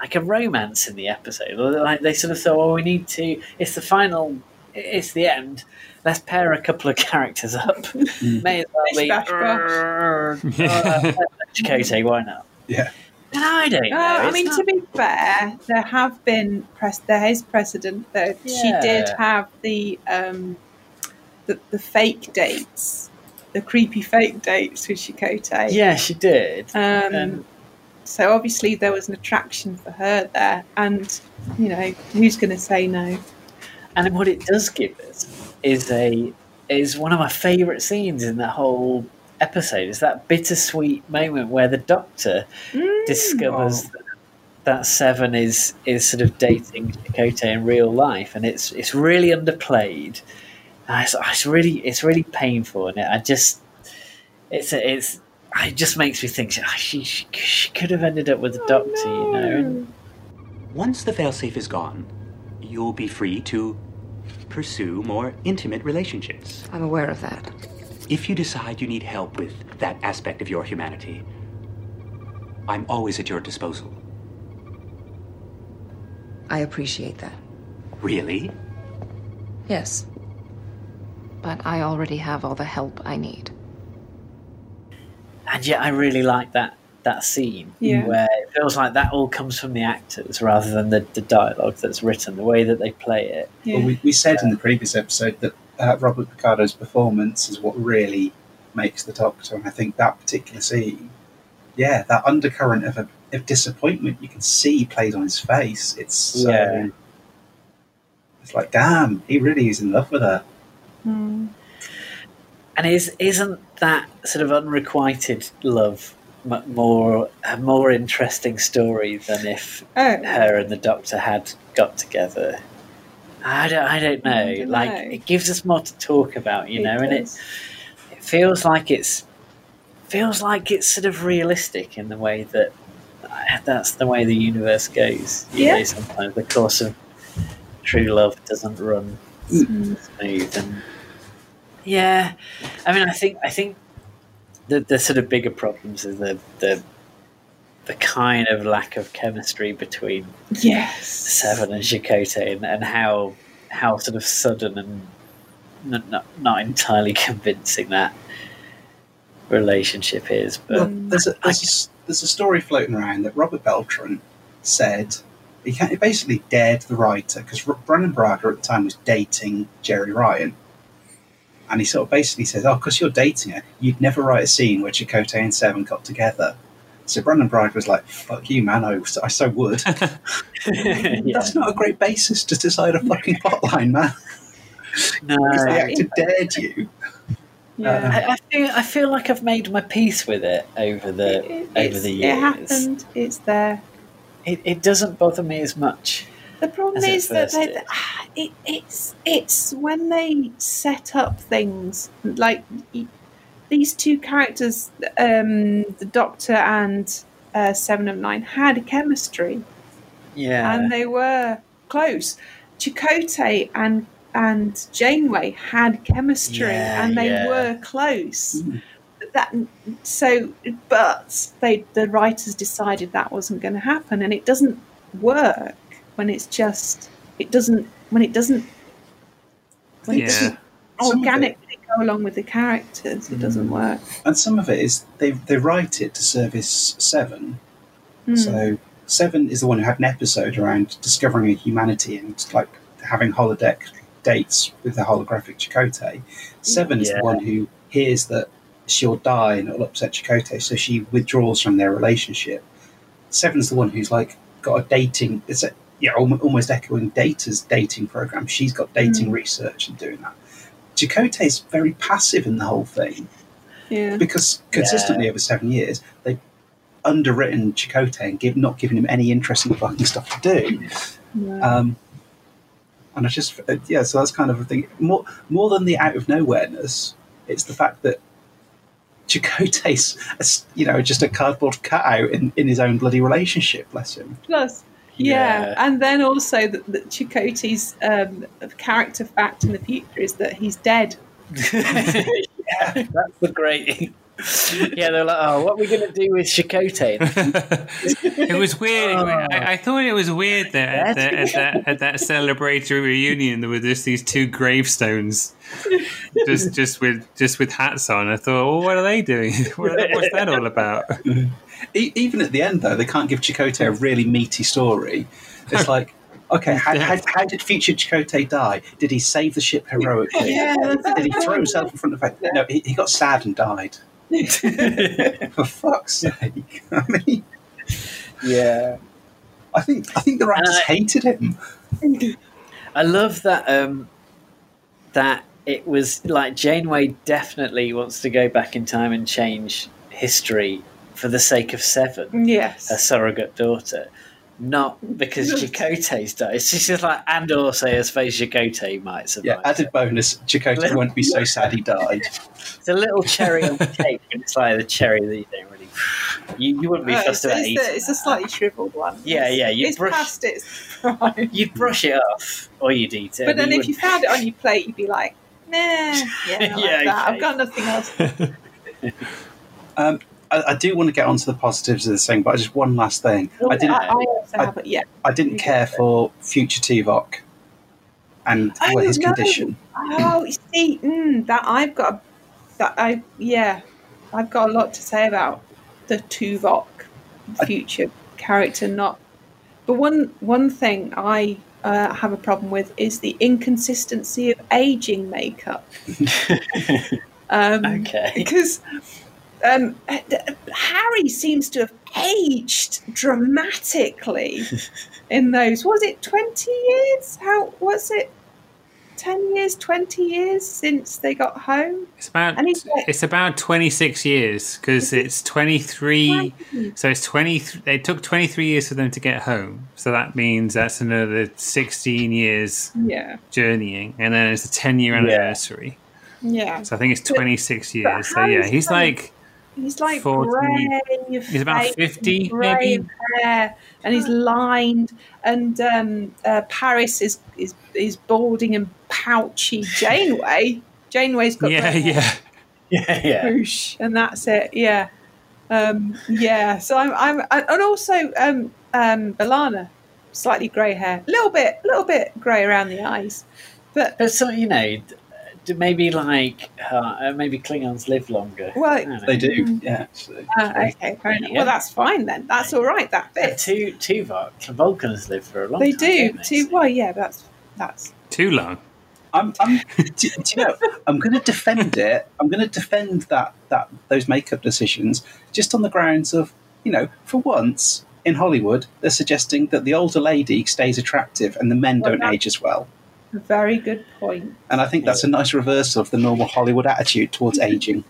like a romance in the episode. Like they sort of thought, well, we need to. It's the final. It's the end. Let's pair a couple of characters up. Mm. May as well be Chakotay. Why not? Yeah. And I don't know. Uh, I mean, not... to be fair, there have been press. There is precedent that yeah. she did have the um, the, the fake dates, the creepy fake dates with Chakotay. Yeah, she did. Um, um, so obviously there was an attraction for her there, and you know, who's going to say no? And what it does give us is a is one of my favourite scenes in the whole episode is that bittersweet moment where the Doctor mm. discovers oh. that, that Seven is is sort of dating Chakotay in real life, and it's it's really underplayed. Uh, it's, it's really it's really painful, and it, I just it's a, it's it just makes me think oh, she, she she could have ended up with the Doctor, oh, no. you know. And once the failsafe is gone, you'll be free to pursue more intimate relationships. I'm aware of that. If you decide you need help with that aspect of your humanity, I'm always at your disposal. I appreciate that. Really? Yes. But I already have all the help I need. And yet I really like that that scene yeah. where it feels like that all comes from the actors rather than the, the dialogue that's written, the way that they play it. Yeah. Well, we, we said uh, in the previous episode that Uh, Robert Picardo's performance is what really makes the Doctor, and I think that particular scene, yeah, that undercurrent of, a, of disappointment you can see played on his face. It's so, yeah. it's like, damn, he really is in love with her. Mm. And is isn't that sort of unrequited love more a more interesting story than if oh. her and the Doctor had got together? I don't, I don't know. I don't like, know. It gives us more to talk about, you it know, does. And it it feels like it's feels like it's sort of realistic in the way that that's the way the universe goes. You yeah. know, sometimes the course of true love doesn't run mm. smooth, and yeah, I mean, I think I think the the sort of bigger problems is the the. the kind of lack of chemistry between yes. Seven and Chakotay, and, and how how sort of sudden and n- not, not entirely convincing that relationship is. But well, there's, a, there's, I, a, there's a story floating around that Robert Beltran said he, he basically dared the writer, because Brannon Braga at the time was dating Jerry Ryan, and he sort of basically says, oh, because you're dating her, you'd never write a scene where Chakotay and Seven got together. So Brannon Braga was like, fuck you, man, I, I so would. yeah. That's not a great basis to decide a fucking plotline, man. No. Because the actor dared you. Yeah. Um, I, I, feel, I feel like I've made my peace with it over the it, over the years. It happened, it's there. It, it doesn't bother me as much. The problem is that they, it, it's, it's when they set up things, like... These two characters, um, the Doctor and uh, Seven of Nine, had a chemistry. Yeah. And they were close. Chakotay and, and Janeway had chemistry, yeah, and they yeah. were close. Mm. That so, But they, the writers decided that wasn't going to happen, and it doesn't work when it's just... It doesn't... When it doesn't... When yeah. it doesn't organically... go along with the characters, it doesn't work. And some of it is they they write it to service Seven. Mm. So Seven is the one who had an episode around discovering a humanity and like having holodeck dates with the holographic Chakotay. Seven yeah. is the one who hears that she'll die and it'll upset Chakotay, so she withdraws from their relationship. Seven's the one who's like got a dating, it's a, yeah, almost echoing Data's dating program. She's got dating mm. research and doing that. Chakotay's very passive in the whole thing. Yeah. Because consistently yeah. over seven years, they've underwritten Chakotay and give, not given him any interesting fucking stuff to do. Yeah. Um, and I just, yeah, so that's kind of a thing. More more than the out of nowhere-ness, it's the fact that Chakotay's, you know, just a cardboard cutout in, in his own bloody relationship, bless him. Plus. Yeah. yeah, and then also that Chakotay's um, character fact in the future is that he's dead. yeah, that's the great Yeah, they're like, oh, what are we going to do with Chakotay? It was weird. Oh, I, I thought it was weird that at, the, at that at that celebratory reunion there were just these two gravestones, just just with just with hats on. I thought, well, what are they doing? What, what's that all about? Even at the end, though, they can't give Chakotay a really meaty story. It's like, okay, how, how, how did future Chakotay die? Did he save the ship heroically? Yeah. Did he throw himself in front of her? No, he, he got sad and died. For fuck's sake! I mean, yeah, I think I think the writers I, hated him. I love that um, that it was like Janeway definitely wants to go back in time and change history for the sake of Seven, yes, her surrogate daughter. Not because Chakotay's died. It's just like, and also, I suppose Chakotay might survive. Yeah, added bonus, Chakotay won't be so sad he died. It's a little cherry on the cake, and it's like the cherry that you don't really... You, you wouldn't be fussed about eating. It's a slightly shriveled one. Yeah, yeah. You'd it's brush, past its prime. You'd brush it off, or you'd eat it. But then if you found it on your plate, you'd be like, nah, yeah, yeah, okay. I've got nothing else. um... I, I do want to get onto the positives of this thing, but just one last thing. I didn't. I, I, I, yeah. I didn't care for future Tuvok and oh, his no. condition. Oh, you see, mm, that I've got. That I yeah, I've got a lot to say about the Tuvok future I, character. Not, but one one thing I uh, have a problem with is the inconsistency of aging makeup. um, okay, because. Um, Harry seems to have aged dramatically in those. Was it twenty years? How was it? Ten years, twenty years since they got home. It's about and he's like, it's about twenty six years because it's twenty three. So it's twenty. It took twenty three years for them to get home. So that means that's another sixteen years. Yeah. Journeying, and then it's a ten year anniversary. Yeah. yeah. So I think it's twenty six years. So yeah, he's like. like He's like grey. He's about fifty, maybe. Hair, and he's lined. And um, uh, Paris is, is is balding and pouchy. Janeway, Janeway's got yeah, yeah, yeah, yeah, whoosh, and that's it. Yeah, um, yeah. So I'm, I'm, and also um, um, B'Elanna, slightly grey hair, a little bit, a little bit grey around the eyes, but but so you know. Maybe like uh, maybe Klingons live longer. Well, they do. Yeah. So. Uh, okay. Fair enough. Well, that's fine then. That's all right. That bit. Two two Vulcans live for a long they time. Do. They do. Two. Well, yeah. That's that's too long. I'm. I'm do, do you know? I'm going to defend it. I'm going to defend that that those makeup decisions just on the grounds of, you know, for once in Hollywood they're suggesting that the older lady stays attractive and the men well, don't age as well. A very good point. And I think that's a nice reversal of the normal Hollywood attitude towards aging.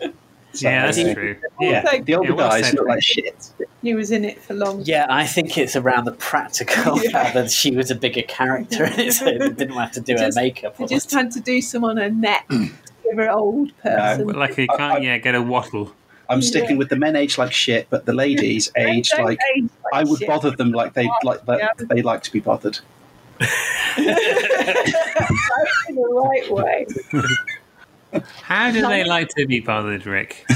So, yeah, that's yeah. true. Yeah. The older guys look like shit. He was in it for long. Yeah, I think it's around the practical yeah. fact that she was a bigger character in it, so they didn't have to do just, her makeup. They just had to do some on her neck to give her an old person. No, like you can't, I, I, yeah, get a wattle. I'm sticking yeah. with the men age like shit, but the ladies age, like, age like I would shit. bother them like they like yeah. they like to be bothered. In the right way. How do they like to be bothered, Rick?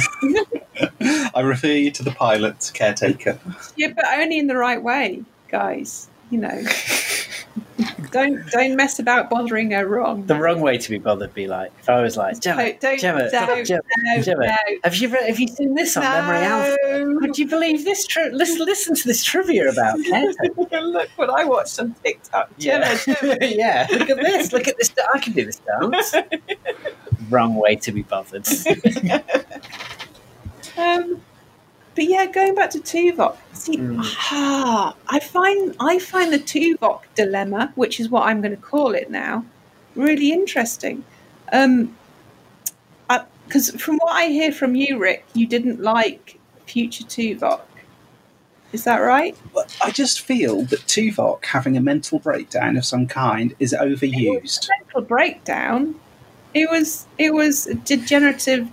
I refer you to the pilot, Caretaker. Yeah, but only in the right way, guys. You know, don't don't mess about bothering her wrong. The wrong way to be bothered. Be like, if I was like, Gemma, don't, Gemma, don't, Gemma, no, Gemma no. have you have you seen this on no. Memory Alpha? Would you believe this? Tri- listen, listen to this trivia about Caretaker. Look what I watched on TikTok. Yeah. Gemma, Gemma. yeah. Look at this. Look at this. I can do this dance. Wrong way to be bothered. um. But yeah, going back to Tuvok, see, mm. ah, I find I find the Tuvok dilemma, which is what I'm going to call it now, really interesting. Um, because from what I hear from you, Rick, you didn't like future Tuvok. Is that right? Well, I just feel that Tuvok having a mental breakdown of some kind is overused. It was a mental breakdown. It was it was a degenerative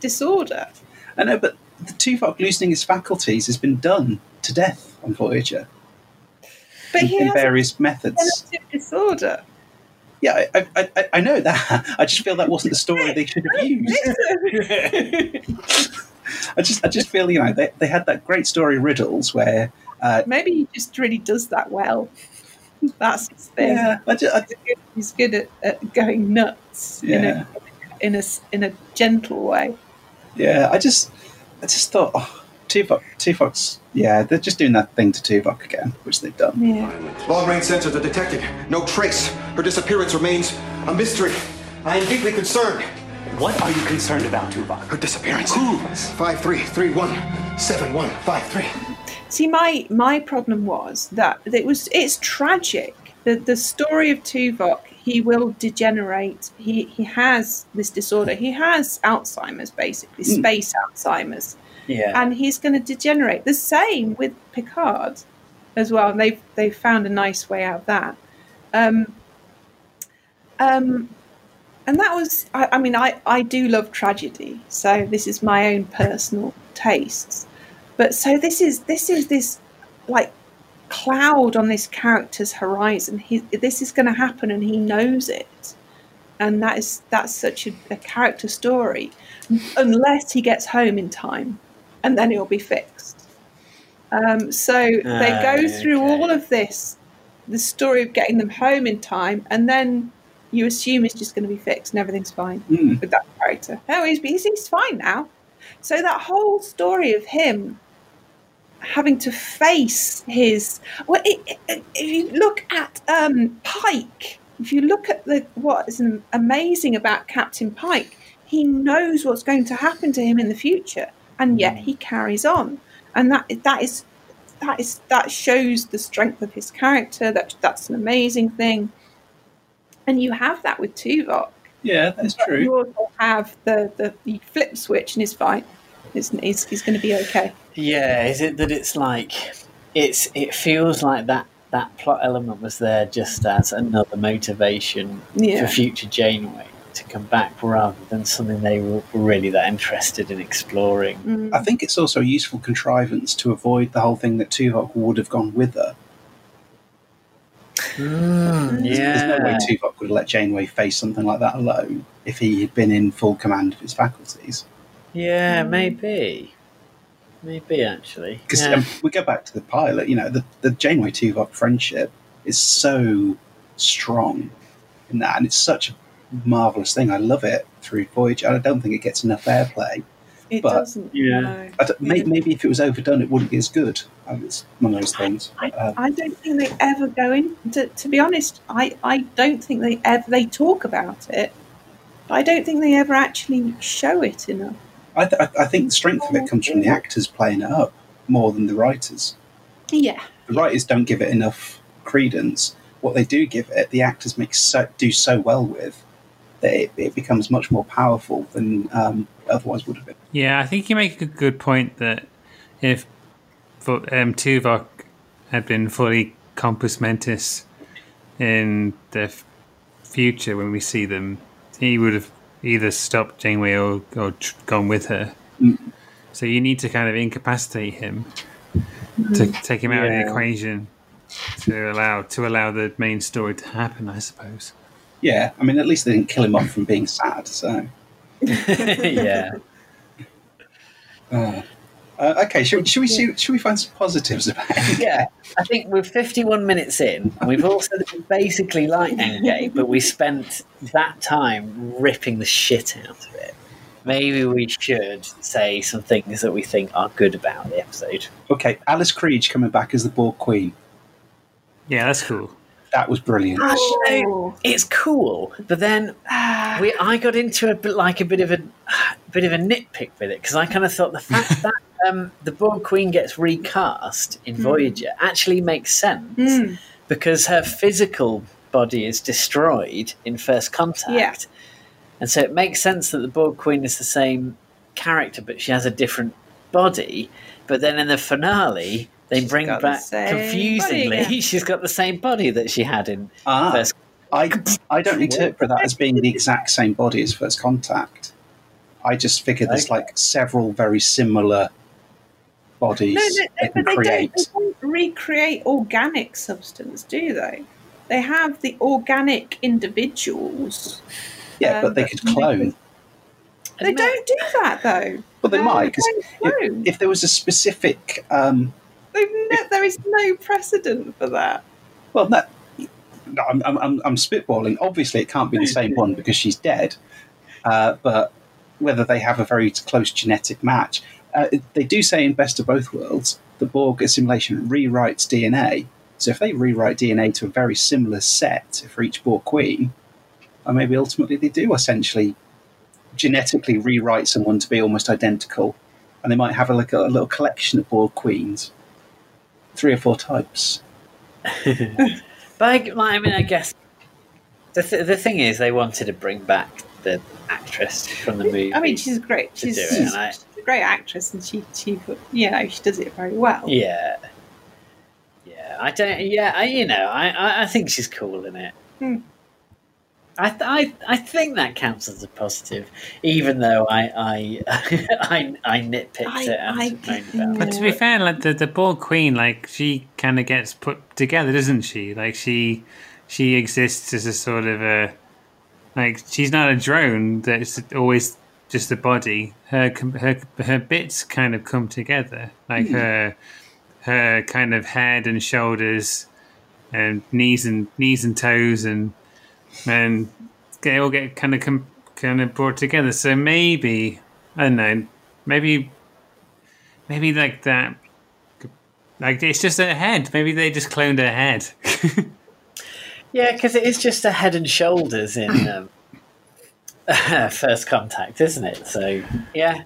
disorder. I know, but. The Tuvok losing his faculties has been done to death on Voyager, but in, he has in various a methods. Disorder. Yeah, I, I, I, I know that. I just feel that wasn't the story they should have used. I just, I just feel, you know, they, they had that great story, Riddles, where uh, maybe he just really does that well. That's his thing. Yeah, I just, I, he's good at, at going nuts yeah. in a in a in a gentle way. Yeah, I just, I just thought, oh, Tuvok, Tuvok's, yeah, they're just doing that thing to Tuvok again, which they've done. Yeah. Long-range sensors are detected. No trace. Her disappearance remains a mystery. I am deeply concerned. What are you concerned about, Tuvok? Her disappearance. Who? Five three three one seven one five three. See, my my problem was that it was it's tragic. The the story of Tuvok, he will degenerate. He he has this disorder. He has Alzheimer's, basically space mm. Alzheimer's. Yeah, and he's going to degenerate. The same with Picard, as well. And they've they've found a nice way out of that. Um. Um. And that was, I, I mean, I, I do love tragedy. So this is my own personal tastes. But so this is this is this like cloud on this character's horizon. He, this is going to happen and he knows it. And that is that's such a, a character story. Unless he gets home in time and then it'll be fixed. Um, so they go okay. through all of this, the story of getting them home in time, and then you assume it's just going to be fixed and everything's fine mm. with that character. Oh, he's, he's fine now. So that whole story of him having to face his... Well, it, it, if you look at um, Pike, if you look at the what is amazing about Captain Pike, he knows what's going to happen to him in the future, and yet he carries on. And that that is that is that shows the strength of his character. That that's an amazing thing. And you have that with Tuvok. Yeah, that's but true. You also have the, the, the flip switch and he's fine. He's, he's, he's going to be okay. Yeah, is it that it's like, it's it feels like that, that plot element was there just as another motivation yeah. for future Janeway to come back rather than something they were really that interested in exploring. Mm. I think it's also a useful contrivance to avoid the whole thing that Tuvok would have gone with her. Mm, yeah. There's no way Tuvok would have let Janeway face something like that alone if he had been in full command of his faculties. Yeah, mm. maybe. Maybe, actually. Because yeah. um, we go back to the pilot, you know, the, the Janeway-Tuvok friendship is so strong in that, and it's such a marvellous thing. I love it through Voyager. I don't think it gets enough airplay. It but doesn't, yeah. no. I don't, maybe, maybe if it was overdone, it wouldn't be as good. It's one of those things. I, um, I don't think they ever go in. To, to be honest, I, I don't think they ever they talk about it. But I don't think they ever actually show it enough. I, th- I think the strength of it comes from the actors playing it up more than the writers. Yeah, the writers don't give it enough credence. What they do give it, the actors make so, do so well with. That it, it becomes much more powerful than um, otherwise would have been. Yeah, I think you make a good point that if um, Tuvok had been fully compos mentis in the f- future when we see them, he would have either stopped Janeway or, or tr- gone with her. Mm. So you need to kind of incapacitate him mm. to take him out yeah. of the equation to allow to allow the main story to happen, I suppose. Yeah, I mean, at least they didn't kill him off from being sad, so... yeah. Uh, uh, okay, should, should we see, should we find some positives about it? Yeah, I think we're fifty-one minutes in, and we've also basically liked Endgame, but we spent that time ripping the shit out of it. Maybe we should say some things that we think are good about the episode. Okay, Alice Krige coming back as the Borg Queen. Yeah, that's cool. That was brilliant. Oh, it's cool, but then we, I got into a bit like a bit of a, a bit of a nitpick with it because I kind of thought the fact that um, the Borg Queen gets recast in mm. Voyager actually makes sense mm. because her physical body is destroyed in First Contact, yeah. and so it makes sense that the Borg Queen is the same character, but she has a different body. But then in the finale. They bring back, confusingly, body, yeah. she's got the same body that she had in ah, First Contact. I, I don't interpret that as being the exact same body as First Contact. I just figure there's okay. like several very similar bodies no, no, no, they can but create. They don't, they don't recreate organic substance, do they? They have the organic individuals. Yeah, um, but they could clone. They don't do that, though. But they um, might, because if, if there was a specific... Um, They've no, if, there is no precedent for that. Well, that, no, I'm, I'm, I'm spitballing. Obviously, it can't be the same one because she's dead. Uh, but whether they have a very close genetic match... Uh, they do say in Best of Both Worlds, the Borg assimilation rewrites D N A. So if they rewrite D N A to a very similar set for each Borg Queen, and maybe ultimately they do essentially genetically rewrite someone to be almost identical, and they might have a, like a, a little collection of Borg Queens, three or four types. But I, I mean, I guess the th- the thing is, they wanted to bring back the actress from the movie. I mean, she's great. She's, do it, she's, I, she's a great actress, and she she you know she does it very well. Yeah. I don't. Yeah, I, you know, I, I think she's cool in it. Hmm. I, th- I I think that counts as a positive, even though I I I, I nitpicked I, it. I, I, about. But to be fair, like the, the Borg Queen, like she kind of gets put together, doesn't she? Like she she exists as a sort of a like she's not a drone that's always just a body. Her her her bits kind of come together, like hmm. her. her kind of head and shoulders and knees and knees and toes and and they all get kind of com, kind of brought together. So maybe I don't know, maybe maybe like that, like it's just a head. Maybe they just cloned her head. Yeah, because it is just a head and shoulders in um, First Contact, isn't it? So yeah,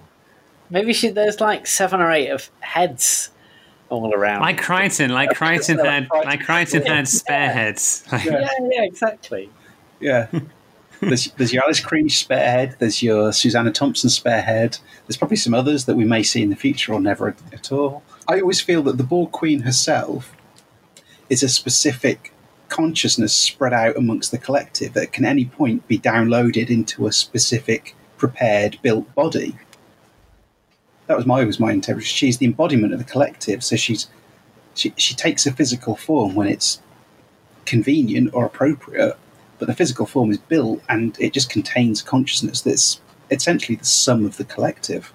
maybe she, there's like seven or eight of heads all around. Like Crichton, like Crichton had, like Crichton had spare heads. Yeah, yeah, yeah, exactly. Yeah, there's, there's your Alice Krige spare head. There's your Susanna Thompson spare head. There's probably some others that we may see in the future or never at all. I always feel that the Borg Queen herself is a specific consciousness spread out amongst the collective that can at any point be downloaded into a specific prepared built body. That was my was my interpretation. She's the embodiment of the collective, so she's she she takes a physical form when it's convenient or appropriate, but the physical form is built and it just contains consciousness that's essentially the sum of the collective.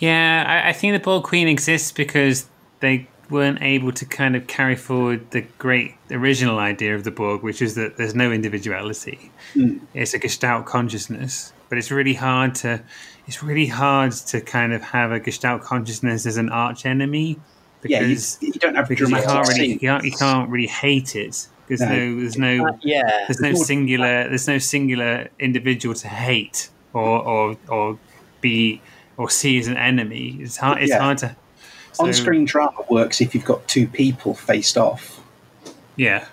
Yeah, I, I think the Borg Queen exists because they weren't able to kind of carry forward the great original idea of the Borg, which is that there's no individuality. Mm. It's a gestalt consciousness, but it's really hard to it's really hard to kind of have a gestalt consciousness as an arch enemy because yeah, you, you don't have because you can't really you can't, you can't really hate it. There's no, no there's no uh, yeah. there's no singular there's no singular individual to hate or or, or be or see as an enemy. It's hard it's yeah. hard to so, on-screen drama works if you've got two people faced off. Yeah.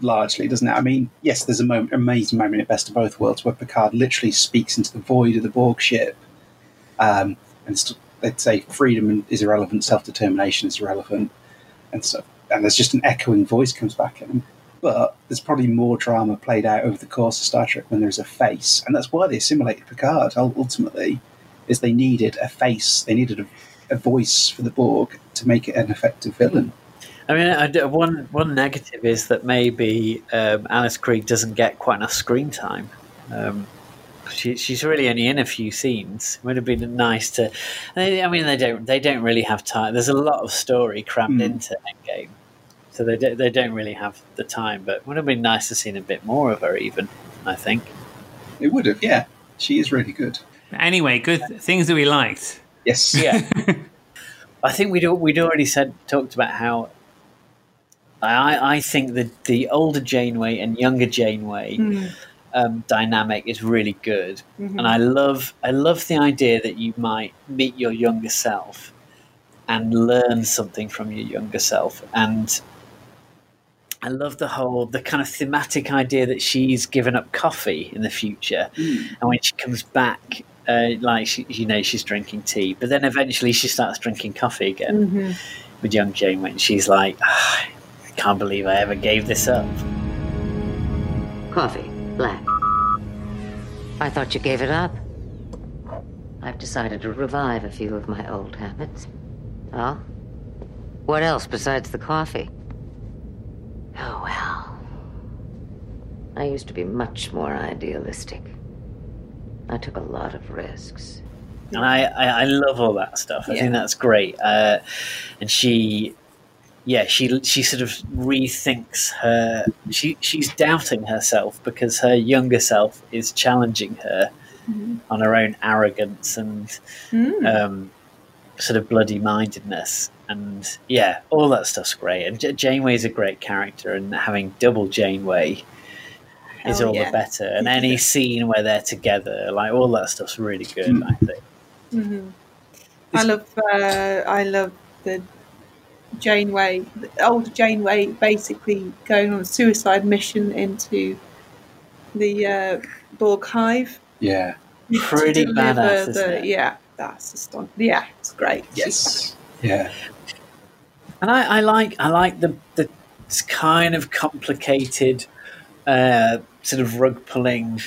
Largely, doesn't it? I mean, yes, there's a moment, amazing moment at Best of Both Worlds where Picard literally speaks into the void of the Borg ship. Um, and st- they'd say freedom is irrelevant, self-determination is irrelevant. And so, and there's just an echoing voice comes back in. But there's probably more drama played out over the course of Star Trek when there's a face. And that's why they assimilated Picard, ultimately, is they needed a face. They needed a, a voice for the Borg to make it an effective villain. I mean, I, one one negative is that maybe um, Alice Krige doesn't get quite enough screen time. Um, she, she's really only in a few scenes. It would have been nice to. I mean, they don't they don't really have time. There's a lot of story crammed mm. into Endgame, so they don't, they don't really have the time. But it would have been nice to see a bit more of her, even. I think it would have. Yeah, she is really good. Anyway, good yeah. things that we liked. Yes. Yeah. I think we'd we'd already said talked about how. I, I think that the older Janeway and younger Janeway mm-hmm. um, dynamic is really good, mm-hmm. and I love I love the idea that you might meet your younger self and learn something from your younger self, and I love the whole the kind of thematic idea that she's given up coffee in the future, mm. and when she comes back, uh, like she, you know, she's drinking tea, but then eventually she starts drinking coffee again mm-hmm. with young Janeway, and she's like. Oh, can't believe I ever gave this up. Coffee, black. I thought you gave it up. I've decided to revive a few of my old habits. Oh? What else besides the coffee? Oh, well. I used to be much more idealistic. I took a lot of risks. I, I, I love all that stuff. I yeah. think that's great. Uh, and she... Yeah, she she sort of rethinks her. She she's doubting herself because her younger self is challenging her mm-hmm. on her own arrogance and mm. um, sort of bloody-mindedness. And yeah, all that stuff's great. And J- Janeway's a great character, and having double Janeway is oh, all yeah. the better. And any scene where they're together, like all that stuff's really good. Mm. I think. Mm-hmm. I love. Uh, I love the. Janeway, old Janeway, basically going on a suicide mission into the uh, Borg hive. Yeah, pretty badass. The, isn't it? Yeah, that's astonishing. Yeah, it's great. Yes, yeah. And I, I like, I like the the kind of complicated, uh, sort of rug pulling,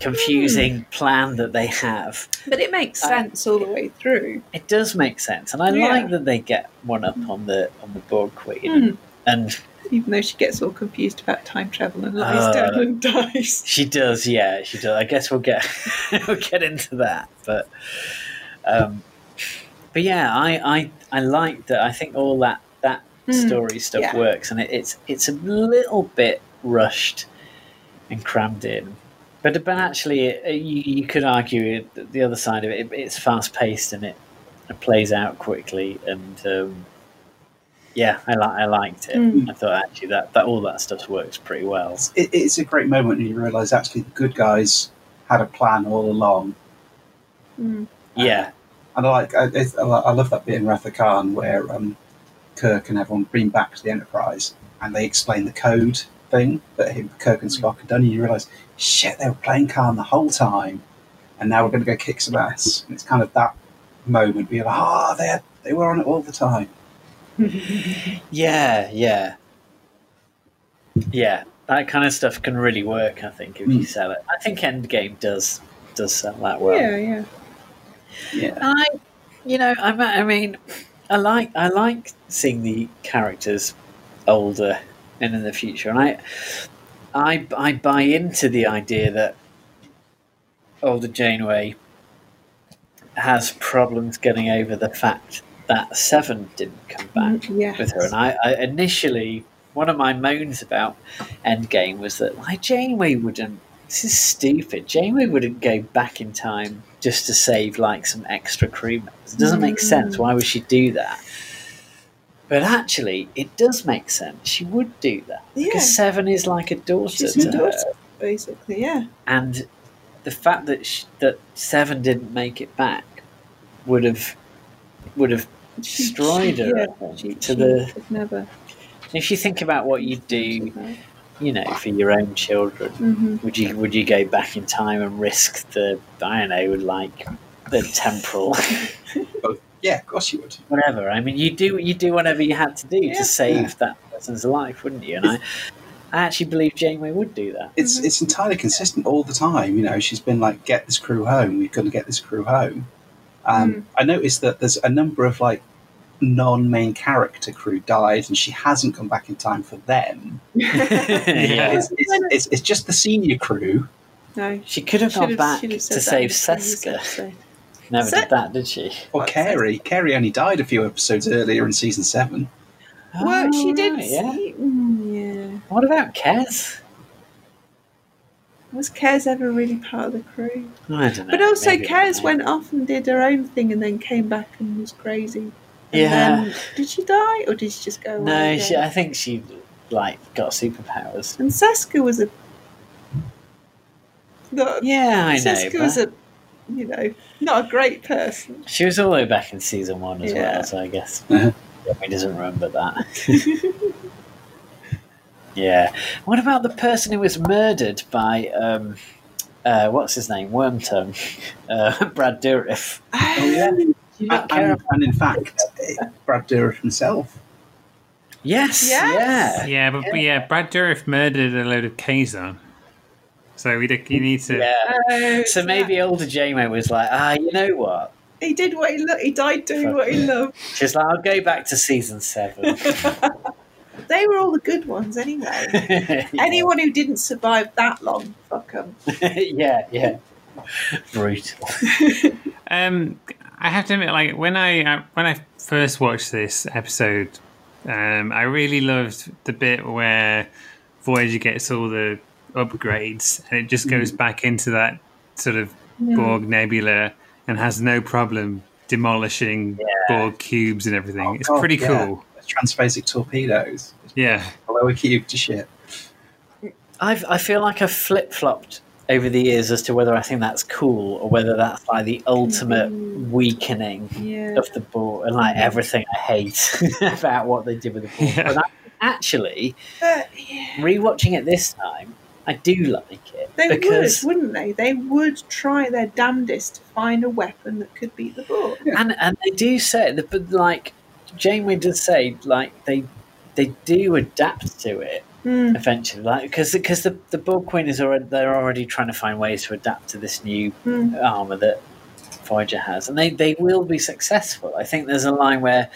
confusing mm. plan that they have, but it makes sense um, all the way through. It does make sense, and I yeah. like that they get one up on the on the Borg Queen, mm. and even though she gets all confused about time travel and lies uh, down and dies, she does. Yeah, she does. I guess we'll get we'll get into that, but um, but yeah, I I I like that. I think all that that mm. story stuff yeah. works, and it, it's it's a little bit rushed and crammed in. But but actually, it, you, you could argue it, the other side of it, it it's fast-paced and it, it plays out quickly. And, um, yeah, I, li- I liked it. Mm. I thought, actually, that, that all that stuff works pretty well. It, it's a great moment when you realise, actually, the good guys had a plan all along. Mm. Yeah. Uh, and I like I, I love that bit in Wrath of Khan where um, Kirk and everyone bring back to the Enterprise and they explain the code thing that him, Kirk and Spock had done, and you realise, shit, they were playing Khan the whole time, and now we're going to go kick some ass. And it's kind of that moment where you're like, ah, oh, they had, they were on it all the time. yeah, yeah. Yeah, that kind of stuff can really work, I think, if mm. you sell it. I think Endgame does does sell that well. Yeah, yeah. Yeah. I, you know, I, I mean, I like I like seeing the characters older and in the future, and I, I, I buy into the idea that older Janeway has problems getting over the fact that Seven didn't come back yes. with her. And I, I initially, one of my moans about Endgame was that why Janeway wouldn't. This is stupid. Janeway wouldn't go back in time just to save like some extra crew members. It doesn't mm. make sense. Why would she do that? But actually, it does make sense. She would do that. Yeah. Because Seven is like a daughter She's to her. Daughter, basically, yeah. And the fact that she, that Seven didn't make it back would have would have she, destroyed she, her yeah, she, to she the never. If you think about what you do, you know, for your own children, mm-hmm. would you would you go back in time and risk the I don't know, like the temporal? Yeah, of course you would. Whatever. I mean, you do you do whatever you had to do yeah. to save yeah. that person's life, wouldn't you? And I, I actually believe Janeway would do that. It's mm-hmm. it's entirely consistent all the time. You know, she's been like, get this crew home. We've got to get this crew home. Um, mm. I noticed that there's a number of like non-main character crew died, and she hasn't come back in time for them. yeah. it's, it's, it's, it's just the senior crew. No, she could have gone back to save Seska. Never Se- did that, did she? Well, Carrie. Carrie only died a few episodes earlier in season seven. Oh, well, she did. Right, yeah. See, mm, yeah. What about Kes? Was Kes ever really part of the crew? I don't know. But also, Maybe Kes went off and did her own thing, and then came back and was crazy. And yeah. Then, did she die, or did she just go? No, away she, I think she like got superpowers. And Seska was a. The, yeah, I know. Seska but... was a. You know, not a great person. She was all the way back in season one as yeah. well, so I guess he doesn't remember that. yeah. What about the person who was murdered by um, uh, what's his name, Wormtongue, uh, Brad Dourif? Oh yeah, and, and, and in fact, Brad Dourif himself. Yes. yes. Yeah. Yeah, but yeah, Brad Dourif murdered a load of Kazon. So we do, you need to. Yeah. Uh, so maybe yeah. older Janeway was like, ah, you know what? He did what he loved. He died doing Fuck what yeah. he loved. She's like, I'll go back to season seven. They were all the good ones anyway. Yeah. Anyone who didn't survive that long, fuck them. yeah, yeah. Brutal. um, I have to admit, like when I when I first watched this episode, um, I really loved the bit where Voyager gets all the upgrades and it just goes mm. back into that sort of yeah. Borg nebula and has no problem demolishing yeah. Borg cubes and everything. Oh, it's God, pretty yeah. cool. Transphasic torpedoes. Yeah. Blow a cube to shit. I've, I feel like I've flip-flopped over the years as to whether I think that's cool or whether that's like the ultimate mm. weakening yeah. of the Borg and like everything I hate about what they did with the Borg. Yeah. But I, actually, but, yeah. rewatching it this time, I do like it. They because... would, wouldn't they? They would try their damnedest to find a weapon that could beat the Borg. And and they do say that, but like. Janeway does say, like, they they do adapt to it mm. eventually, like, because because the, the Borg Queen is already, they're already trying to find ways to adapt to this new mm. armor that Voyager has, and they, they will be successful. I think there's a line where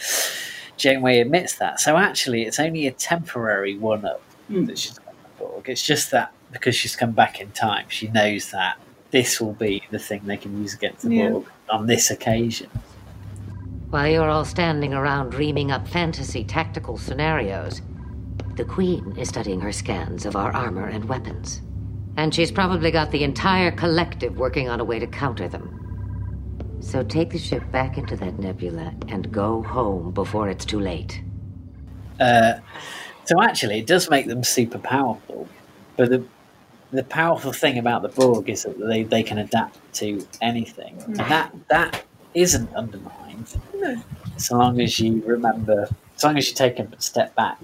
Janeway admits that. So actually, it's only a temporary one-up mm. that she's got the Borg. It's just that because she's come back in time, she knows that this will be the thing they can use against the yeah. Borg on this occasion. While you're all standing around reaming up fantasy tactical scenarios, the Queen is studying her scans of our armor and weapons. And she's probably got the entire collective working on a way to counter them. So take the ship back into that nebula and go home before it's too late. Uh, so actually, it does make them super powerful. But the the powerful thing about the Borg is that they, they can adapt to anything. Mm. And that that... isn't undermined no. so long as you remember so long as you take a step back.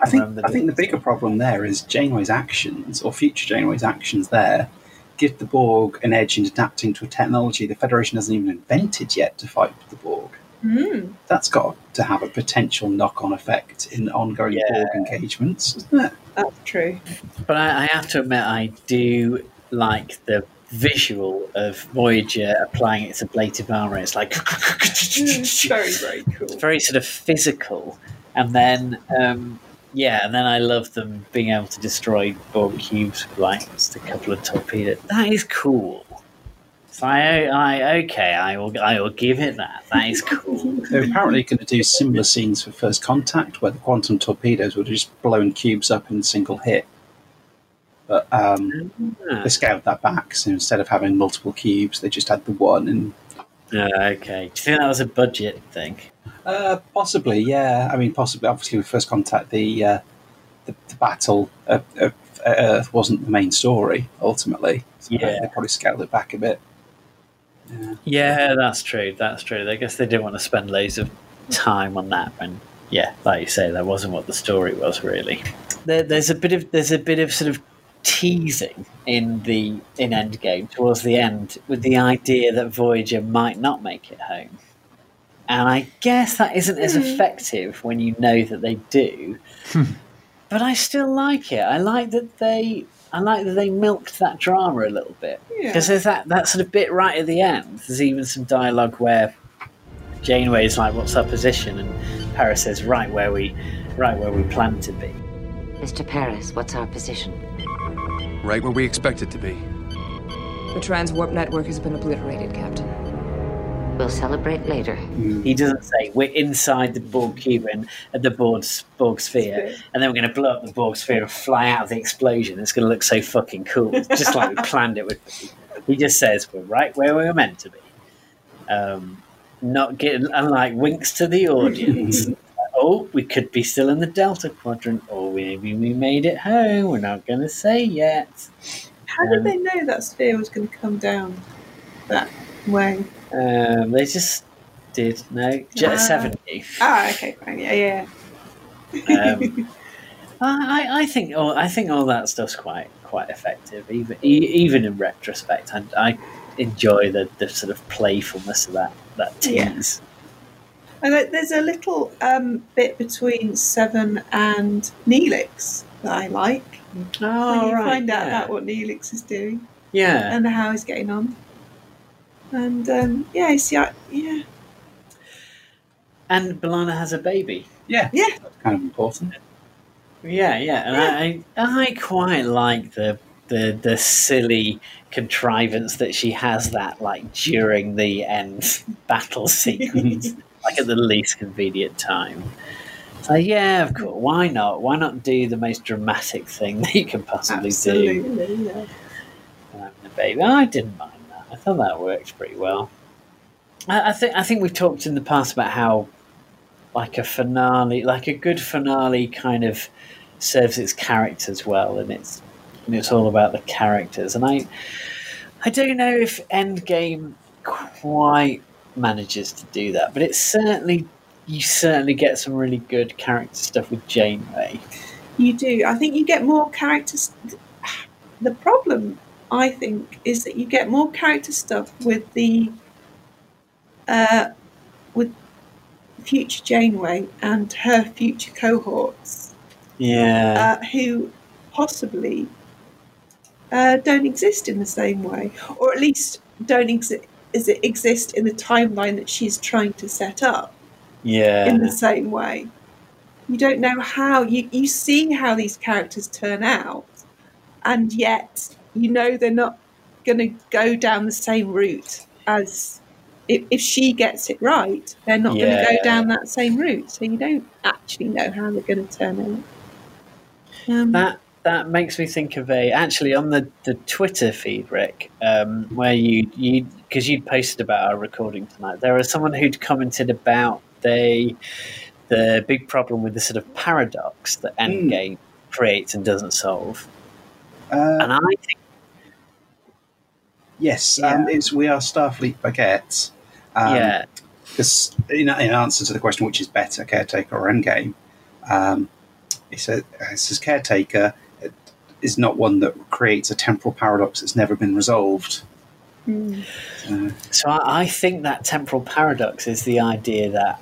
I think I think the bigger problem there is Janeway's actions or future Janeway's actions there give the Borg an edge in adapting to a technology the Federation hasn't even invented yet to fight the Borg. Mm. That's got to have a potential knock-on effect in ongoing yeah. Borg engagements, isn't it? That's true. But I, I have to admit I do like the visual of Voyager applying it to ablative armor. It's like very, very cool. It's very sort of physical. And then, um, yeah, and then I love them being able to destroy Borg cubes with like just a couple of torpedoes. That is cool. So I, I okay, I will, I will give it that. That is cool. They're apparently going to do similar scenes for First Contact, where the quantum torpedoes would have just blown cubes up in a single hit. But um, ah. they scaled that back, so instead of having multiple cubes, they just had the one. And uh, okay, do you think that was a budget thing? Uh, possibly, yeah. I mean, possibly. Obviously, with First Contact, the uh, the, the battle at uh, uh, Earth wasn't the main story ultimately. So yeah. they probably scaled it back a bit. Yeah. yeah, that's true. That's true. I guess they didn't want to spend loads of time on that when. Yeah, like you say, that wasn't what the story was really. There, there's a bit of there's a bit of sort of. teasing in the in Endgame towards the end with the idea that Voyager might not make it home, and I guess that isn't as effective when you know that they do. But I still like it. I like that they I like that they milked that drama a little bit because yeah. there's that that sort of bit right at the end. There's even some dialogue where Janeway is like, "What's our position?" and Paris says, "Right where we, right where we plan to be." Mister Paris, what's our position? Right where we expect it to be. The transwarp network has been obliterated, Captain. We'll celebrate later. Mm. He doesn't say we're inside the Borg cube and the Borg's, Borg sphere, and then we're going to blow up the Borg sphere and fly out of the explosion. It's going to look so fucking cool, just like we planned it would be. He just says we're right where we were meant to be. Um, not getting unlike winks to the audience. Oh, we could be still in the Delta Quadrant, or maybe we made it home. We're not going to say yet. How um, did they know that sphere was going to come down that way? Um, they just did, no? Jet seventy. Ah, okay, fine, yeah, yeah. um, I, I think all I think all that stuff's quite quite effective, even even in retrospect. I, I enjoy the, the sort of playfulness of that that tease. Yeah. And there's a little um, bit between Seven and Neelix that I like. Oh, when you right, find out yeah. about what Neelix is doing. Yeah. And how he's getting on. And, um, yeah, you see, I, yeah. And B'Elanna has a baby. Yeah. Yeah. That's kind of important. Yeah, yeah, and yeah. I, I quite like the the the silly contrivance that she has that like during the end battle sequence, like at the least convenient time. So yeah, of course, why not? Why not do the most dramatic thing that you can possibly Absolutely, do? Yeah. And having a baby, I didn't mind that. I thought that worked pretty well. I, I think I think we've talked in the past about how like a finale, like a good finale, kind of serves its characters well, and it's. And it's all about the characters. And I I don't know if Endgame quite manages to do that, but it's certainly you certainly get some really good character stuff with Janeway. You do. I think you get more characters. The problem, I think, is that you get more character stuff with the uh, with future Janeway and her future cohorts. Yeah. Uh, who possibly... Uh, don't exist in the same way, or at least don't exi- is it exist in the timeline that she's trying to set up yeah. in the same way. You don't know how, you, you see how these characters turn out, and yet you know they're not going to go down the same route as, if, if she gets it right, they're not yeah. going to go down that same route, so you don't actually know how they're going to turn out. Um, that That makes me think of a actually on the, the Twitter feed, Rick, um, where you you because you'd posted about our recording tonight. There was someone who'd commented about the the big problem with the sort of paradox that Endgame mm. creates and doesn't solve. Um, and I think yes, yeah. um, it's we are Starfleet baguettes. Um, yeah, because in, in answer to the question, which is better, Caretaker or Endgame, um, it says, it says Caretaker is not one that creates a temporal paradox that's never been resolved. Mm. So, so I, I think that temporal paradox is the idea that...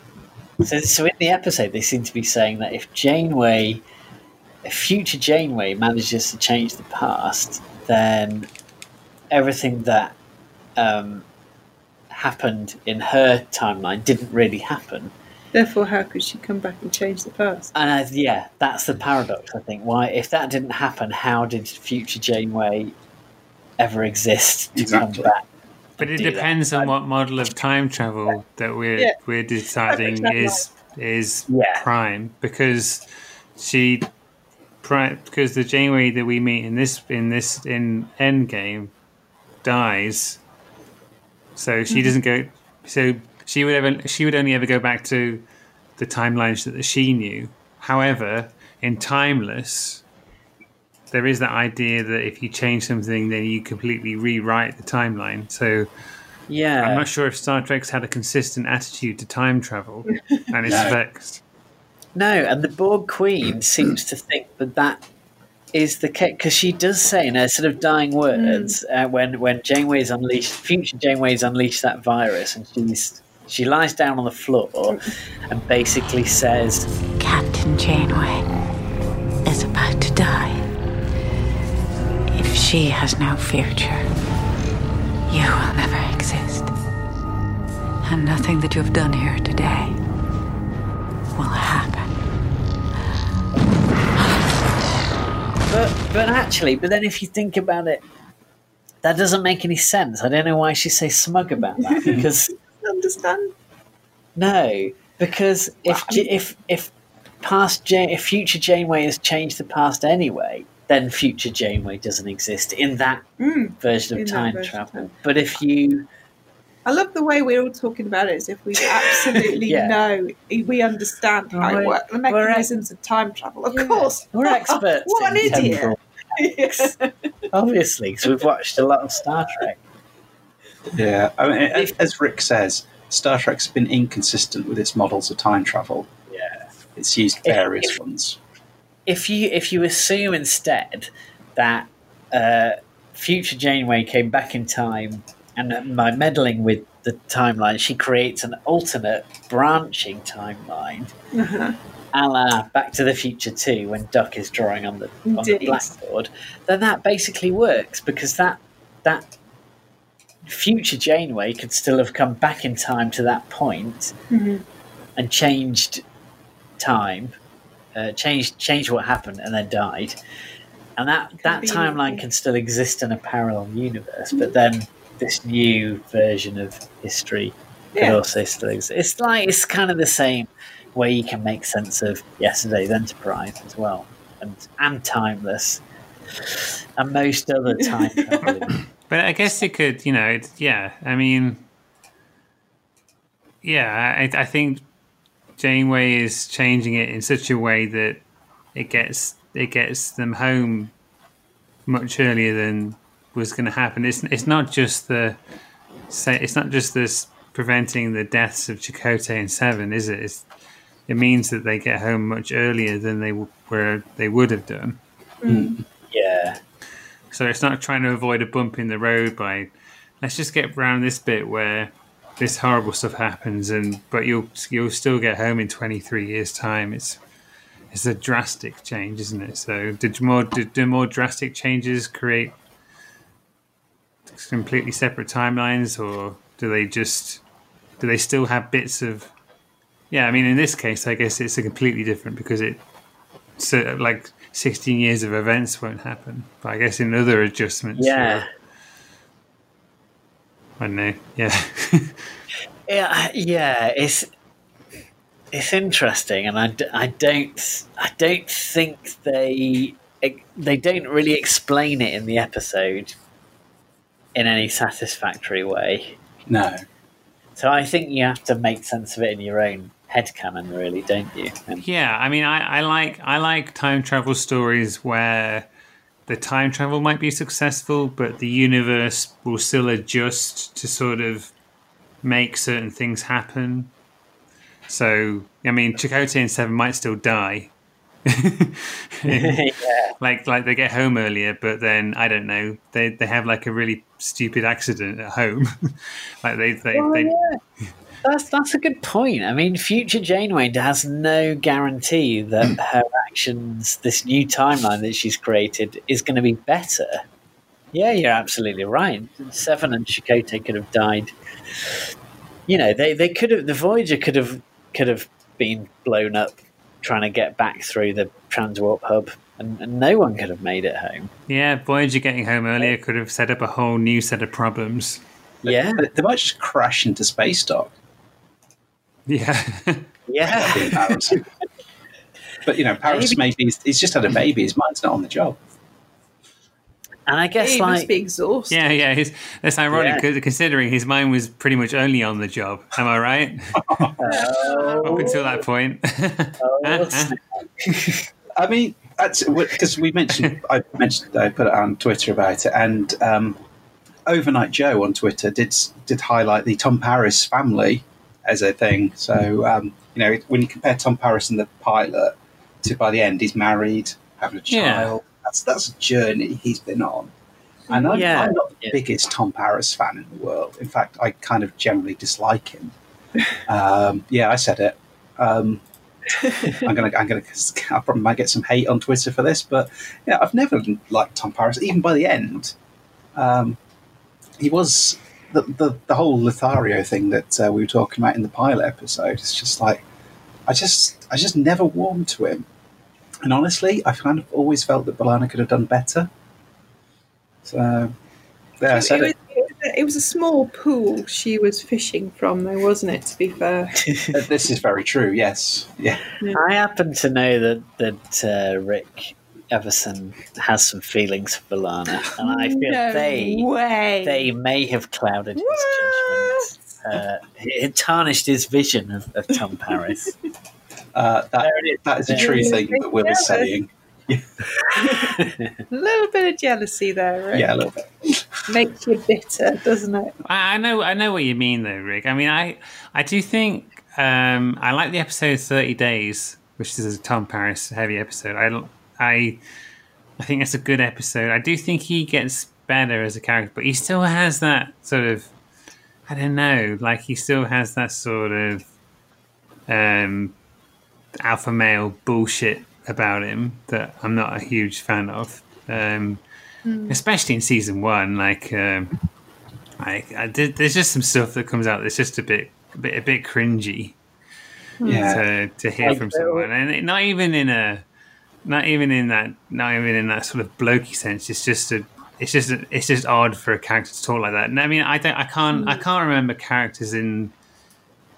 So, so in the episode, they seem to be saying that if Janeway, if future Janeway manages to change the past, then everything that um, happened in her timeline didn't really happen. Therefore, how could she come back and change the past? And uh, yeah, that's the paradox, I think. Why, if that didn't happen, how did future Janeway ever exist to exactly. come back? But it depends that. on what model of time travel that we're yeah. we're deciding is is yeah. prime, because she prime, because the Janeway that we meet in this in this in Endgame dies, so she mm-hmm. doesn't go so. She would ever. She would only ever go back to the timelines that she knew. However, in Timeless, there is that idea that if you change something, then you completely rewrite the timeline. So, yeah, I'm not sure if Star Trek's had a consistent attitude to time travel and its effects. No, and the Borg Queen seems to think that that is the case, because she does say in her sort of dying words mm. uh, when when Janeway's unleashed, future Janeway's unleashed that virus, and she's. She lies down on the floor and basically says, Captain Janeway is about to die. If she has no future, you will never exist. And nothing that you've done here today will happen. But, but actually, but then if you think about it, that doesn't make any sense. I don't know why she's so smug about that, because... understand? No, because well, if I mean, if if past Jan- if future Janeway has changed the past anyway, then future Janeway doesn't exist in that mm, version in of time version travel. Time. But if you, I love the way we're all talking about it as if we absolutely yeah. know we understand how we're, it works. The mechanisms of time travel, of yeah, course, we're experts. What in an idiot! Yes. Obviously, because we've watched a lot of Star Trek. Yeah, I mean, as, as Rick says, Star Trek's been inconsistent with its models of time travel. Yeah, it's used various if, if, ones. If you if you assume instead that uh, future Janeway came back in time, and by meddling with the timeline, she creates an alternate branching timeline, uh-huh. a la Back to the Future two, when Doc is drawing on the on Indeed. the blackboard, then that basically works, because that that. future Janeway could still have come back in time to that point mm-hmm. and changed time uh, changed changed what happened, and then died. And that, that timeline can still exist in a parallel universe, but then this new version of history could yeah. also still exist. It's like it's kind of the same way you can make sense of yesterday's Enterprise as well, and and Timeless, and most other time traveling. But I guess it could, you know, it, yeah. I mean, yeah, I, I think Janeway is changing it in such a way that it gets. It gets them home much earlier than was going to happen. It's it's not just the it's not just this preventing the deaths of Chakotay and Seven, is it? It's, it means that they get home much earlier than they were they would have done. Mm. Yeah. So it's not trying to avoid a bump in the road by let's just get around this bit where this horrible stuff happens, and but you'll you'll still get home in twenty-three years' time. It's It's a drastic change, isn't it? So do more, do, do more drastic changes create completely separate timelines, or do they just do they still have bits of? Yeah, I mean, in this case, I guess it's a completely different because it so like sixteen years of events won't happen. But I guess in other adjustments, yeah, or, I don't know, yeah, yeah, yeah, it's. It's interesting, and I, I don't I don't think they they don't really explain it in the episode in any satisfactory way. No. So I think you have to make sense of it in your own headcanon, really, don't you? And yeah, I mean, I, I like I like time travel stories where the time travel might be successful, but the universe will still adjust to sort of make certain things happen. So, I mean, Chakotay and Seven might still die. yeah. Like, like they get home earlier, but then, I don't know, they they have like a really stupid accident at home. like they, they, oh, they... Yeah. That's, that's a good point. I mean, future Janeway has no guarantee that her actions, this new timeline that she's created, is going to be better. Yeah, you're absolutely right. Seven and Chakotay could have died. You know, they, they could have, the Voyager could have could have been blown up trying to get back through the transwarp hub, and, and no one could have made it home. Yeah, Voyager getting home earlier could have set up a whole new set of problems. Yeah. They, they might just crash into space dock. Yeah. Yeah. That'd be embarrassing. But, you know, Paris maybe, maybe he's, he's just had a baby. His mind's not on the job. And I guess, he like, must be exhausted. Yeah, yeah, his, that's ironic yeah. considering his mind was pretty much only on the job. Am I right? oh. Up until that point. oh, I mean, because we mentioned, I mentioned, I put it on Twitter about it, and um, Overnight Joe on Twitter did did highlight the Tom Paris family as a thing. So um, you know, when you compare Tom Paris and the pilot to by the end, he's married, having a child. Yeah. That's that's a journey he's been on. And I'm, yeah. I'm not the biggest Tom Paris fan in the world. In fact, I kind of generally dislike him. Um, yeah, I said it. Um, I'm going to, I'm going to, I probably might get some hate on Twitter for this, but yeah, I've never liked Tom Paris, even by the end. Um, he was, the, the, the whole Lothario thing that uh, we were talking about in the pilot episode, it's just like, I just, I just never warmed to him. And honestly, I've kind of always felt that B'Elanna could have done better. So, there, I said it. Was, it. It was a small pool she was fishing from, though, wasn't it, to be fair? This is very true, yes. Yeah. yeah. I happen to know that, that uh, Rick Everson has some feelings for B'Elanna, and I feel no they, they may have clouded what? his judgment. Uh, it tarnished his vision of, of Tom Paris. Uh, that, is. that is a true there thing that Will jealous. is saying. A little bit of jealousy there, Rick. Yeah, a little bit. Makes you bitter, doesn't it? I, I know I know what you mean, though, Rick. I mean, I, I do think um, I like the episode thirty days, which is a Tom Paris heavy episode. I, I, I think that's a good episode. I do think he gets better as a character, but he still has that sort of, I don't know, like he still has that sort of... Um, alpha male bullshit about him that I'm not a huge fan of, um, mm. especially in season one. Like, um, I, I did, there's just some stuff that comes out that's just a bit, a bit, a bit cringy. yeah. to to hear like, from someone, and not even in a, not even in that, not even in that sort of blokey sense. It's just a, it's just a, it's just odd for a character to talk like that. And I mean, I don't, I can't, I can't remember characters in,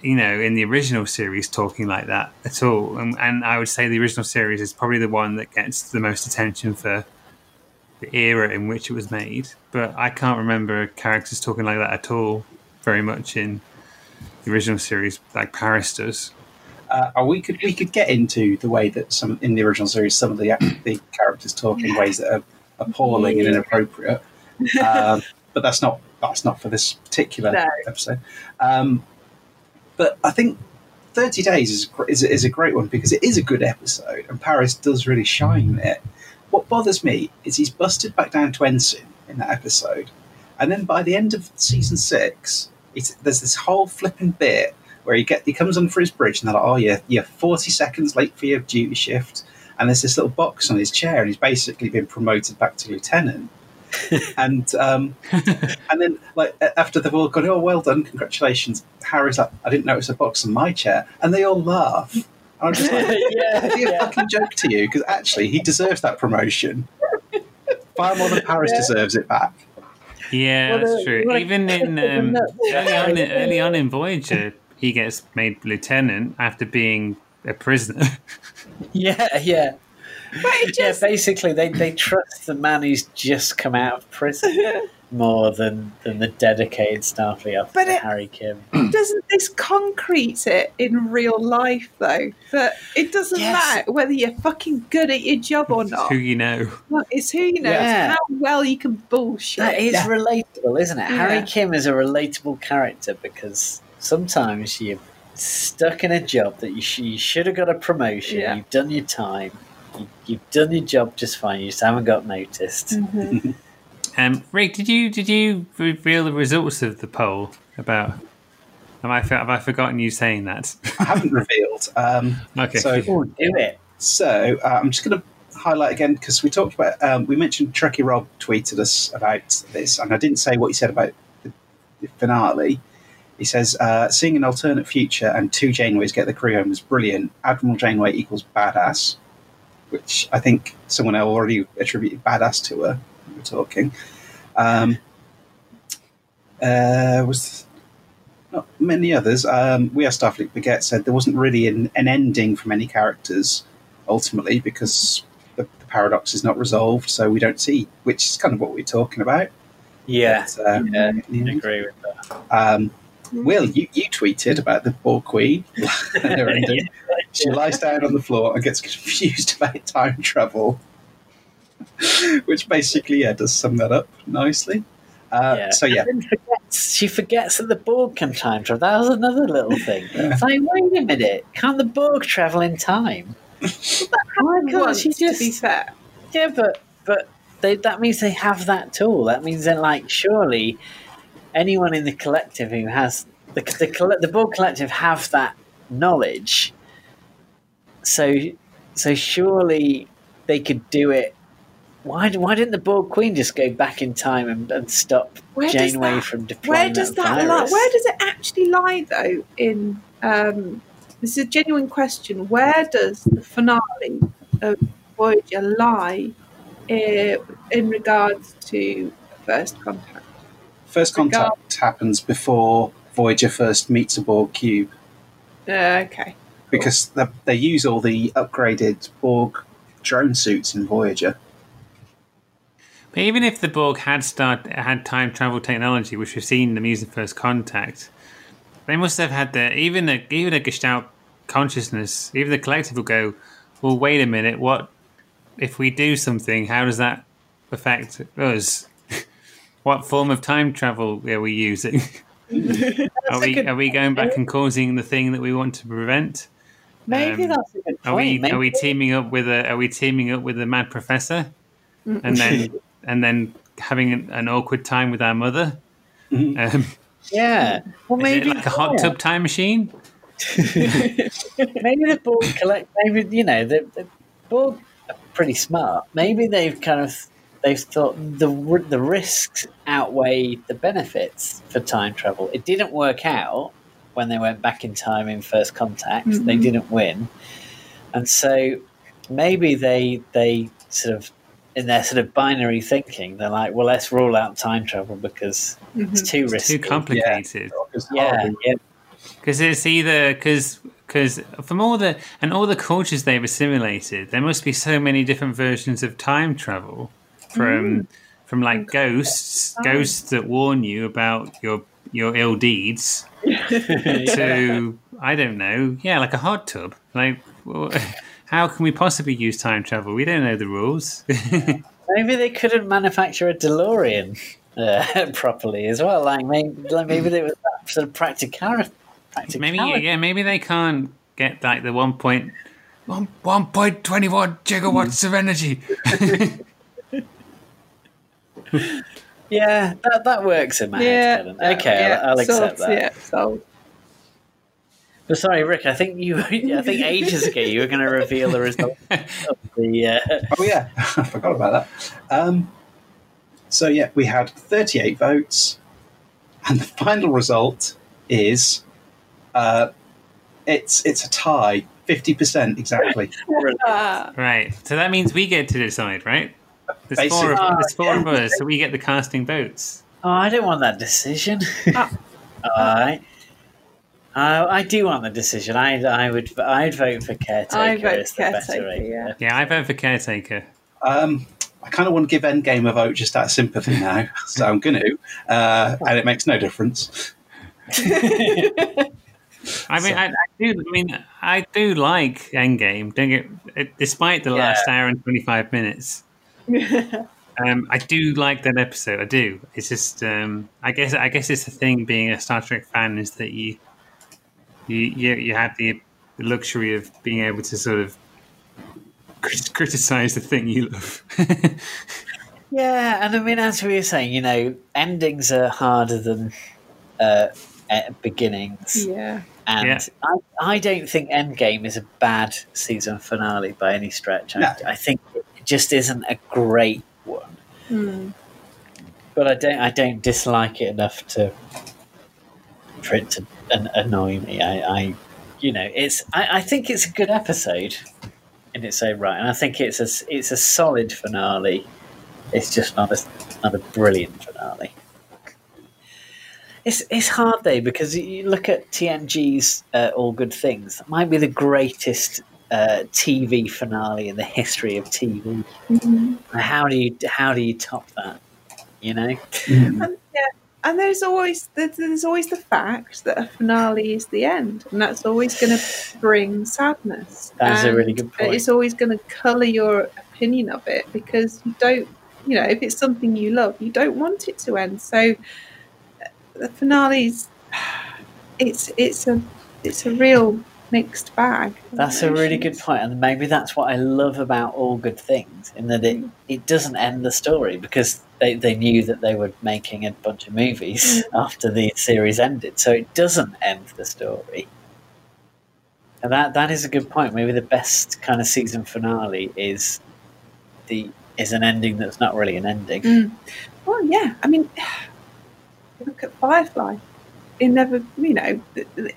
you know, in the original series talking like that at all. And, and I would say the original series is probably the one that gets the most attention for the era in which it was made. But I can't remember characters talking like that at all very much in the original series, like Paris does. Uh, we could we could get into the way that some in the original series some of the the characters talk in ways that are appalling and inappropriate, um, but that's not that's not for this particular no. episode. Um, but I think thirty Days is, is is a great one because it is a good episode, and Paris does really shine there. What bothers me is he's busted back down to Ensign in that episode, and then by the end of season six, it's, there's this whole flipping bit where he get he comes on for his bridge, and they're like, "Oh, you're you're forty seconds late for your duty shift." And there's this little box on his chair, and he's basically been promoted back to lieutenant. and um, and then, like after they've all gone, "Oh, well done, congratulations," Harry's like, "I didn't notice a box on my chair," and they all laugh. And I'm just like, "Yeah, it'd be a fucking joke to you," because actually, he deserves that promotion far more than Paris yeah. deserves it back. Yeah, well, that's true. Like, even in um, early on, early on in Voyager, he gets made lieutenant after being a prisoner. yeah, yeah. But just... Yeah, basically, they, they trust the man who's just come out of prison more than, than the dedicated Starfleet officer, but it, Harry Kim. Doesn't this concrete it in real life, though? That it doesn't yes. matter whether you're fucking good at your job or not. It's who you know. It's who you know. Yeah. It's how well you can bullshit. That is yeah. relatable, isn't it? Yeah. Harry Kim is a relatable character because sometimes you're stuck in a job that you, sh- you should have got a promotion, yeah. you've done your time, you've done your job just fine, you just haven't got noticed. Mm-hmm. um, Rick, did you did you reveal the results of the poll? About have I have I forgotten you saying that? I haven't revealed. Um, okay, so oh, do it. So uh, I'm just going to highlight again because we talked about um, we mentioned Trekkie Rob tweeted us about this, and I didn't say what he said about the, the finale. He says, uh, seeing an alternate future and two Janeways get the crew home was brilliant. Admiral Janeway equals badass. Which I think someone already attributed badass to her. We were talking. Um, uh, was not many others. Um, we are Starfleet Baguette said there wasn't really an, an ending from any characters ultimately because the, the paradox is not resolved, so we don't see. Which is kind of what we're talking about. Yeah, but, um, yeah, I agree with that. Um, Will, you, you tweeted about the Borg Queen. She lies down on the floor and gets confused about time travel, which basically yeah, does sum that up nicely. Uh, yeah. So yeah, forgets, she forgets that the Borg can time travel. That was another little thing. Yeah. It's like, wait a minute, can't the Borg travel in time? Why can't she just be fair? Yeah, but but they, that means they have that tool. That means they're like, surely. Anyone in the collective who has the the, the Borg collective have that knowledge, so so surely they could do it. Why why didn't the Borg Queen just go back in time and, and stop where Janeway that, from deploying where does that, that lie? Where does it actually lie, though? In um, this is a genuine question. Where does the finale of Voyager lie in, in regards to First Contact? First Contact happens before Voyager first meets a Borg cube. Uh, okay. Because cool. they, they use all the upgraded Borg drone suits in Voyager. But even if the Borg had start, had time travel technology, which we've seen them use in First Contact, they must have had the even a even a Gestalt consciousness. Even the collective will go, well, wait a minute, what if we do something? How does that affect us? What form of time travel are we using? Are we are we going back and causing the thing that we want to prevent? Maybe um, that's a good point. Are we maybe. are we teaming up with a are we teaming up with a mad professor, and then and then having an, an awkward time with our mother? Um, yeah, well, maybe is it like a hot tub time machine. Maybe the Borg collect. Maybe you know the, the Borg are pretty smart. Maybe they've kind of. They've thought the the risks outweigh the benefits for time travel. It didn't work out, when they went back in time in First Contact. Mm-hmm. They didn't win. And so maybe they they sort of, in their sort of binary thinking, they're like, well, let's rule out time travel because mm-hmm. it's too it's risky. Too complicated. Yeah, yeah. Because yeah. it's either... Cause, Because from all the and all the cultures they've assimilated, there must be so many different versions of time travel, from mm. from like ghosts, ghosts that warn you about your your ill deeds, to yeah. I don't know, yeah, like a hot tub. Like, well, how can we possibly use time travel? We don't know the rules. Maybe they couldn't manufacture a DeLorean uh, properly as well. Like maybe, like maybe there was that sort of practicality. Maybe yeah, maybe they can't get like the one point one one point twenty one gigawatts of energy. yeah, that that works in my yeah, head. That, okay, yeah, I'll, I'll accept so, that. Yeah, so. But sorry, Rick. I think you. I think ages ago you were going to reveal the result of the. Uh... Oh yeah, I forgot about that. Um, so yeah, we had thirty eight votes, and the final result is. Uh, it's it's a tie, fifty percent exactly. Right, so that means we get to decide, right? There's Basically. four, of, oh, there's four yeah. of us, so we get the casting votes. Oh, I don't want that decision. oh. All right, uh, I do want the decision. I I would I'd vote for Caretaker. I vote for Caretaker. Yeah. yeah, I vote for Caretaker. Um, I kind of want to give Endgame a vote just out of sympathy now, so I'm going to, uh, and it makes no difference. I mean, I, I do. I mean, I do like Endgame. Don't get, despite the yeah. last hour and twenty-five minutes, um, I do like that episode. I do. It's just, um, I guess, I guess it's the thing being a Star Trek fan is that you, you, you, you have the luxury of being able to sort of crit- criticize the thing you love. yeah, and I mean, as we were saying, you know, endings are harder than. Uh, At beginnings, yeah, and yeah. I, I don't think Endgame is a bad season finale by any stretch. I, no. I think it just isn't a great one, mm. but I don't I don't dislike it enough to for it to an, annoy me. I, I, you know, it's I, I think it's a good episode in its own right, and I think it's a it's a solid finale. It's just not a not a brilliant finale. It's it's hard though because you look at T N G's uh, All Good Things. That might be the greatest uh, T V finale in the history of T V. Mm-hmm. How do you how do you top that? You know. Mm-hmm. And, yeah, and there's always there's, there's always the fact that a finale is the end, and that's always going to bring sadness. That's a really good point. It's always going to colour your opinion of it because you don't, you know, if it's something you love, you don't want it to end. So. The finale's it's it's a it's a real mixed bag. That's a really good point, and maybe that's what I love about All Good Things, in that it, it doesn't end the story because they, they knew that they were making a bunch of movies mm. after the series ended, so it doesn't end the story. And that that is a good point. Maybe the best kind of season finale is the is an ending that's not really an ending. Mm. Well, yeah, I mean. Look at Firefly. It never, you know,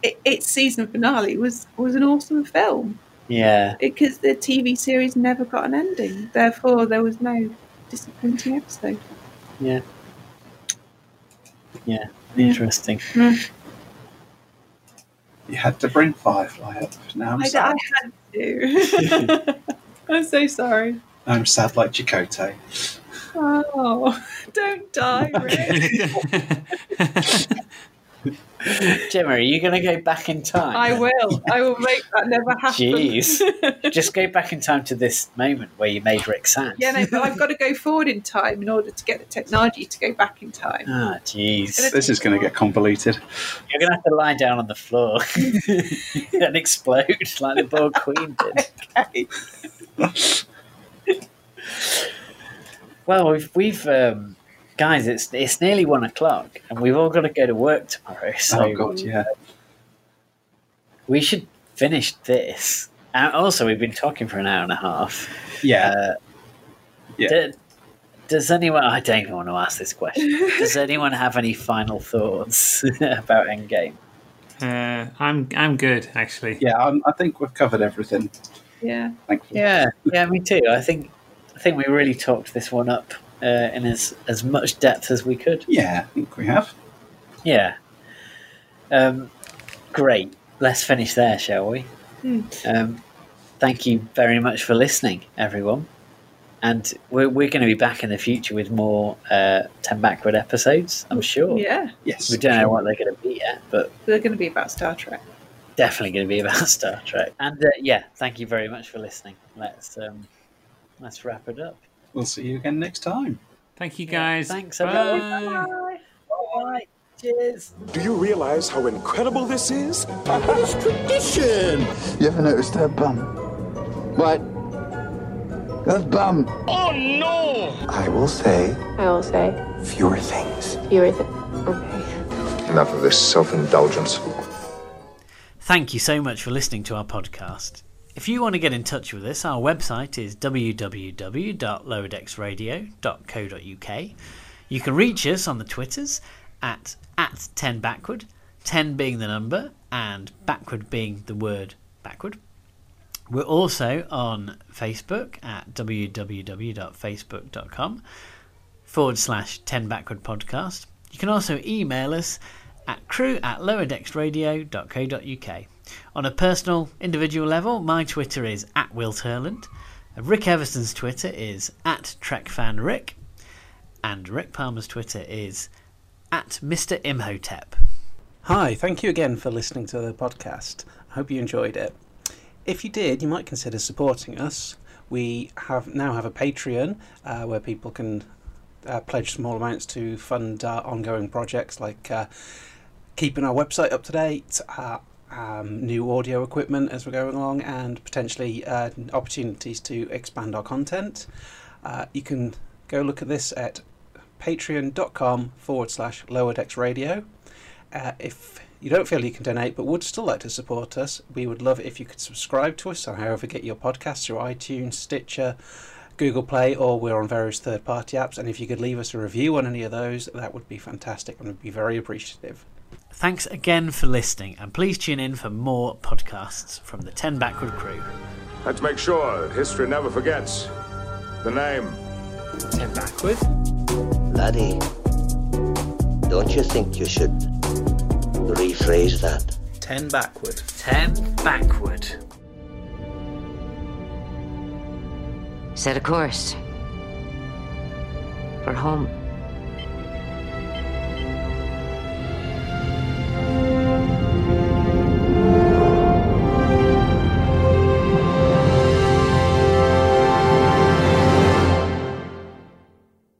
it, its season finale was, was an awesome film. Yeah. Because the T V series never got an ending. Therefore, there was no disappointing episode. Yeah. Yeah. Interesting. Yeah. You had to bring Firefly up. Now I'm I, sad. I had to. I'm so sorry. I'm sad like Chakotay. Oh, don't die, Rick. Gemma, are you going to go back in time? I will. I will make that never happen. Jeez. Just go back in time to this moment where you made Rick sad. Yeah, no, but I've got to go forward in time in order to get the technology to go back in time. Ah, oh, jeez. This is going to get convoluted. You're going to have to lie down on the floor and explode like the Borg Queen did. Okay. Well, we've, we've um, guys, it's it's nearly one o'clock, and we've all got to go to work tomorrow. So oh God, yeah. We should finish this. And also, we've been talking for an hour and a half. Yeah. Uh, yeah. Do, does anyone? I don't even want to ask this question. Does anyone have any final thoughts about Endgame? Uh, I'm I'm good, actually. Yeah, I'm, I think we've covered everything. Yeah, thankfully. Yeah, yeah, me too. I think I think we really talked this one up uh, in as as much depth as we could. Yeah, I think we have. Yeah. Um, great. Let's finish there, shall we? Mm. Um, thank you very much for listening, everyone. And we're, we're going to be back in the future with more uh, Ten Backward episodes, I'm sure. Yeah. Yes. We don't know what they're going to be yet, but... They're going to be about Star Trek. Definitely going to be about Star Trek. And, uh, yeah, thank you very much for listening. Let's um, let's wrap it up. We'll see you again next time. Thank you, guys. Yeah, thanks. Bye. Bye. Bye. Cheers. Do you realise how incredible this is? It's tradition. You ever noticed her bum? What? That bum. Oh, no! I will say... I will say... Fewer things. Fewer things. Okay. Enough of this self-indulgence. Thank you so much for listening to our podcast. If you want to get in touch with us, our website is w w w dot lower decks radio dot co dot u k. You can reach us on the Twitters at, at ten backward, ten being the number and backward being the word backward. We're also on Facebook at w w w dot facebook dot com forward slash ten backward podcast. You can also email us at crew at lower decks radio dot co dot u k. On a personal, individual level, my Twitter is at Will Turland. Rick Everson's Twitter is at TrekFanRick. And Rick Palmer's Twitter is at Mister Imhotep. Hi, thank you again for listening to the podcast. I hope you enjoyed it. If you did, you might consider supporting us. We have now have a Patreon uh, where people can uh, pledge small amounts to fund uh, ongoing projects like uh, keeping our website up to date, uh, um, new audio equipment as we're going along, and potentially uh, opportunities to expand our content. Uh, you can go look at this at patreon.com forward slash lower decks radio. Uh, if you don't feel you can donate but would still like to support us, we would love it if you could subscribe to us on however get your podcasts through iTunes, Stitcher, Google Play, or we're on various third-party apps, and if you could leave us a review on any of those, that would be fantastic and would be very appreciative. Thanks again for listening, and please tune in for more podcasts from the Ten Backward crew. Let's make sure that history never forgets the name. Ten Backward? Laddie, don't you think you should rephrase that? Ten backward. Ten backward. Set a course for home.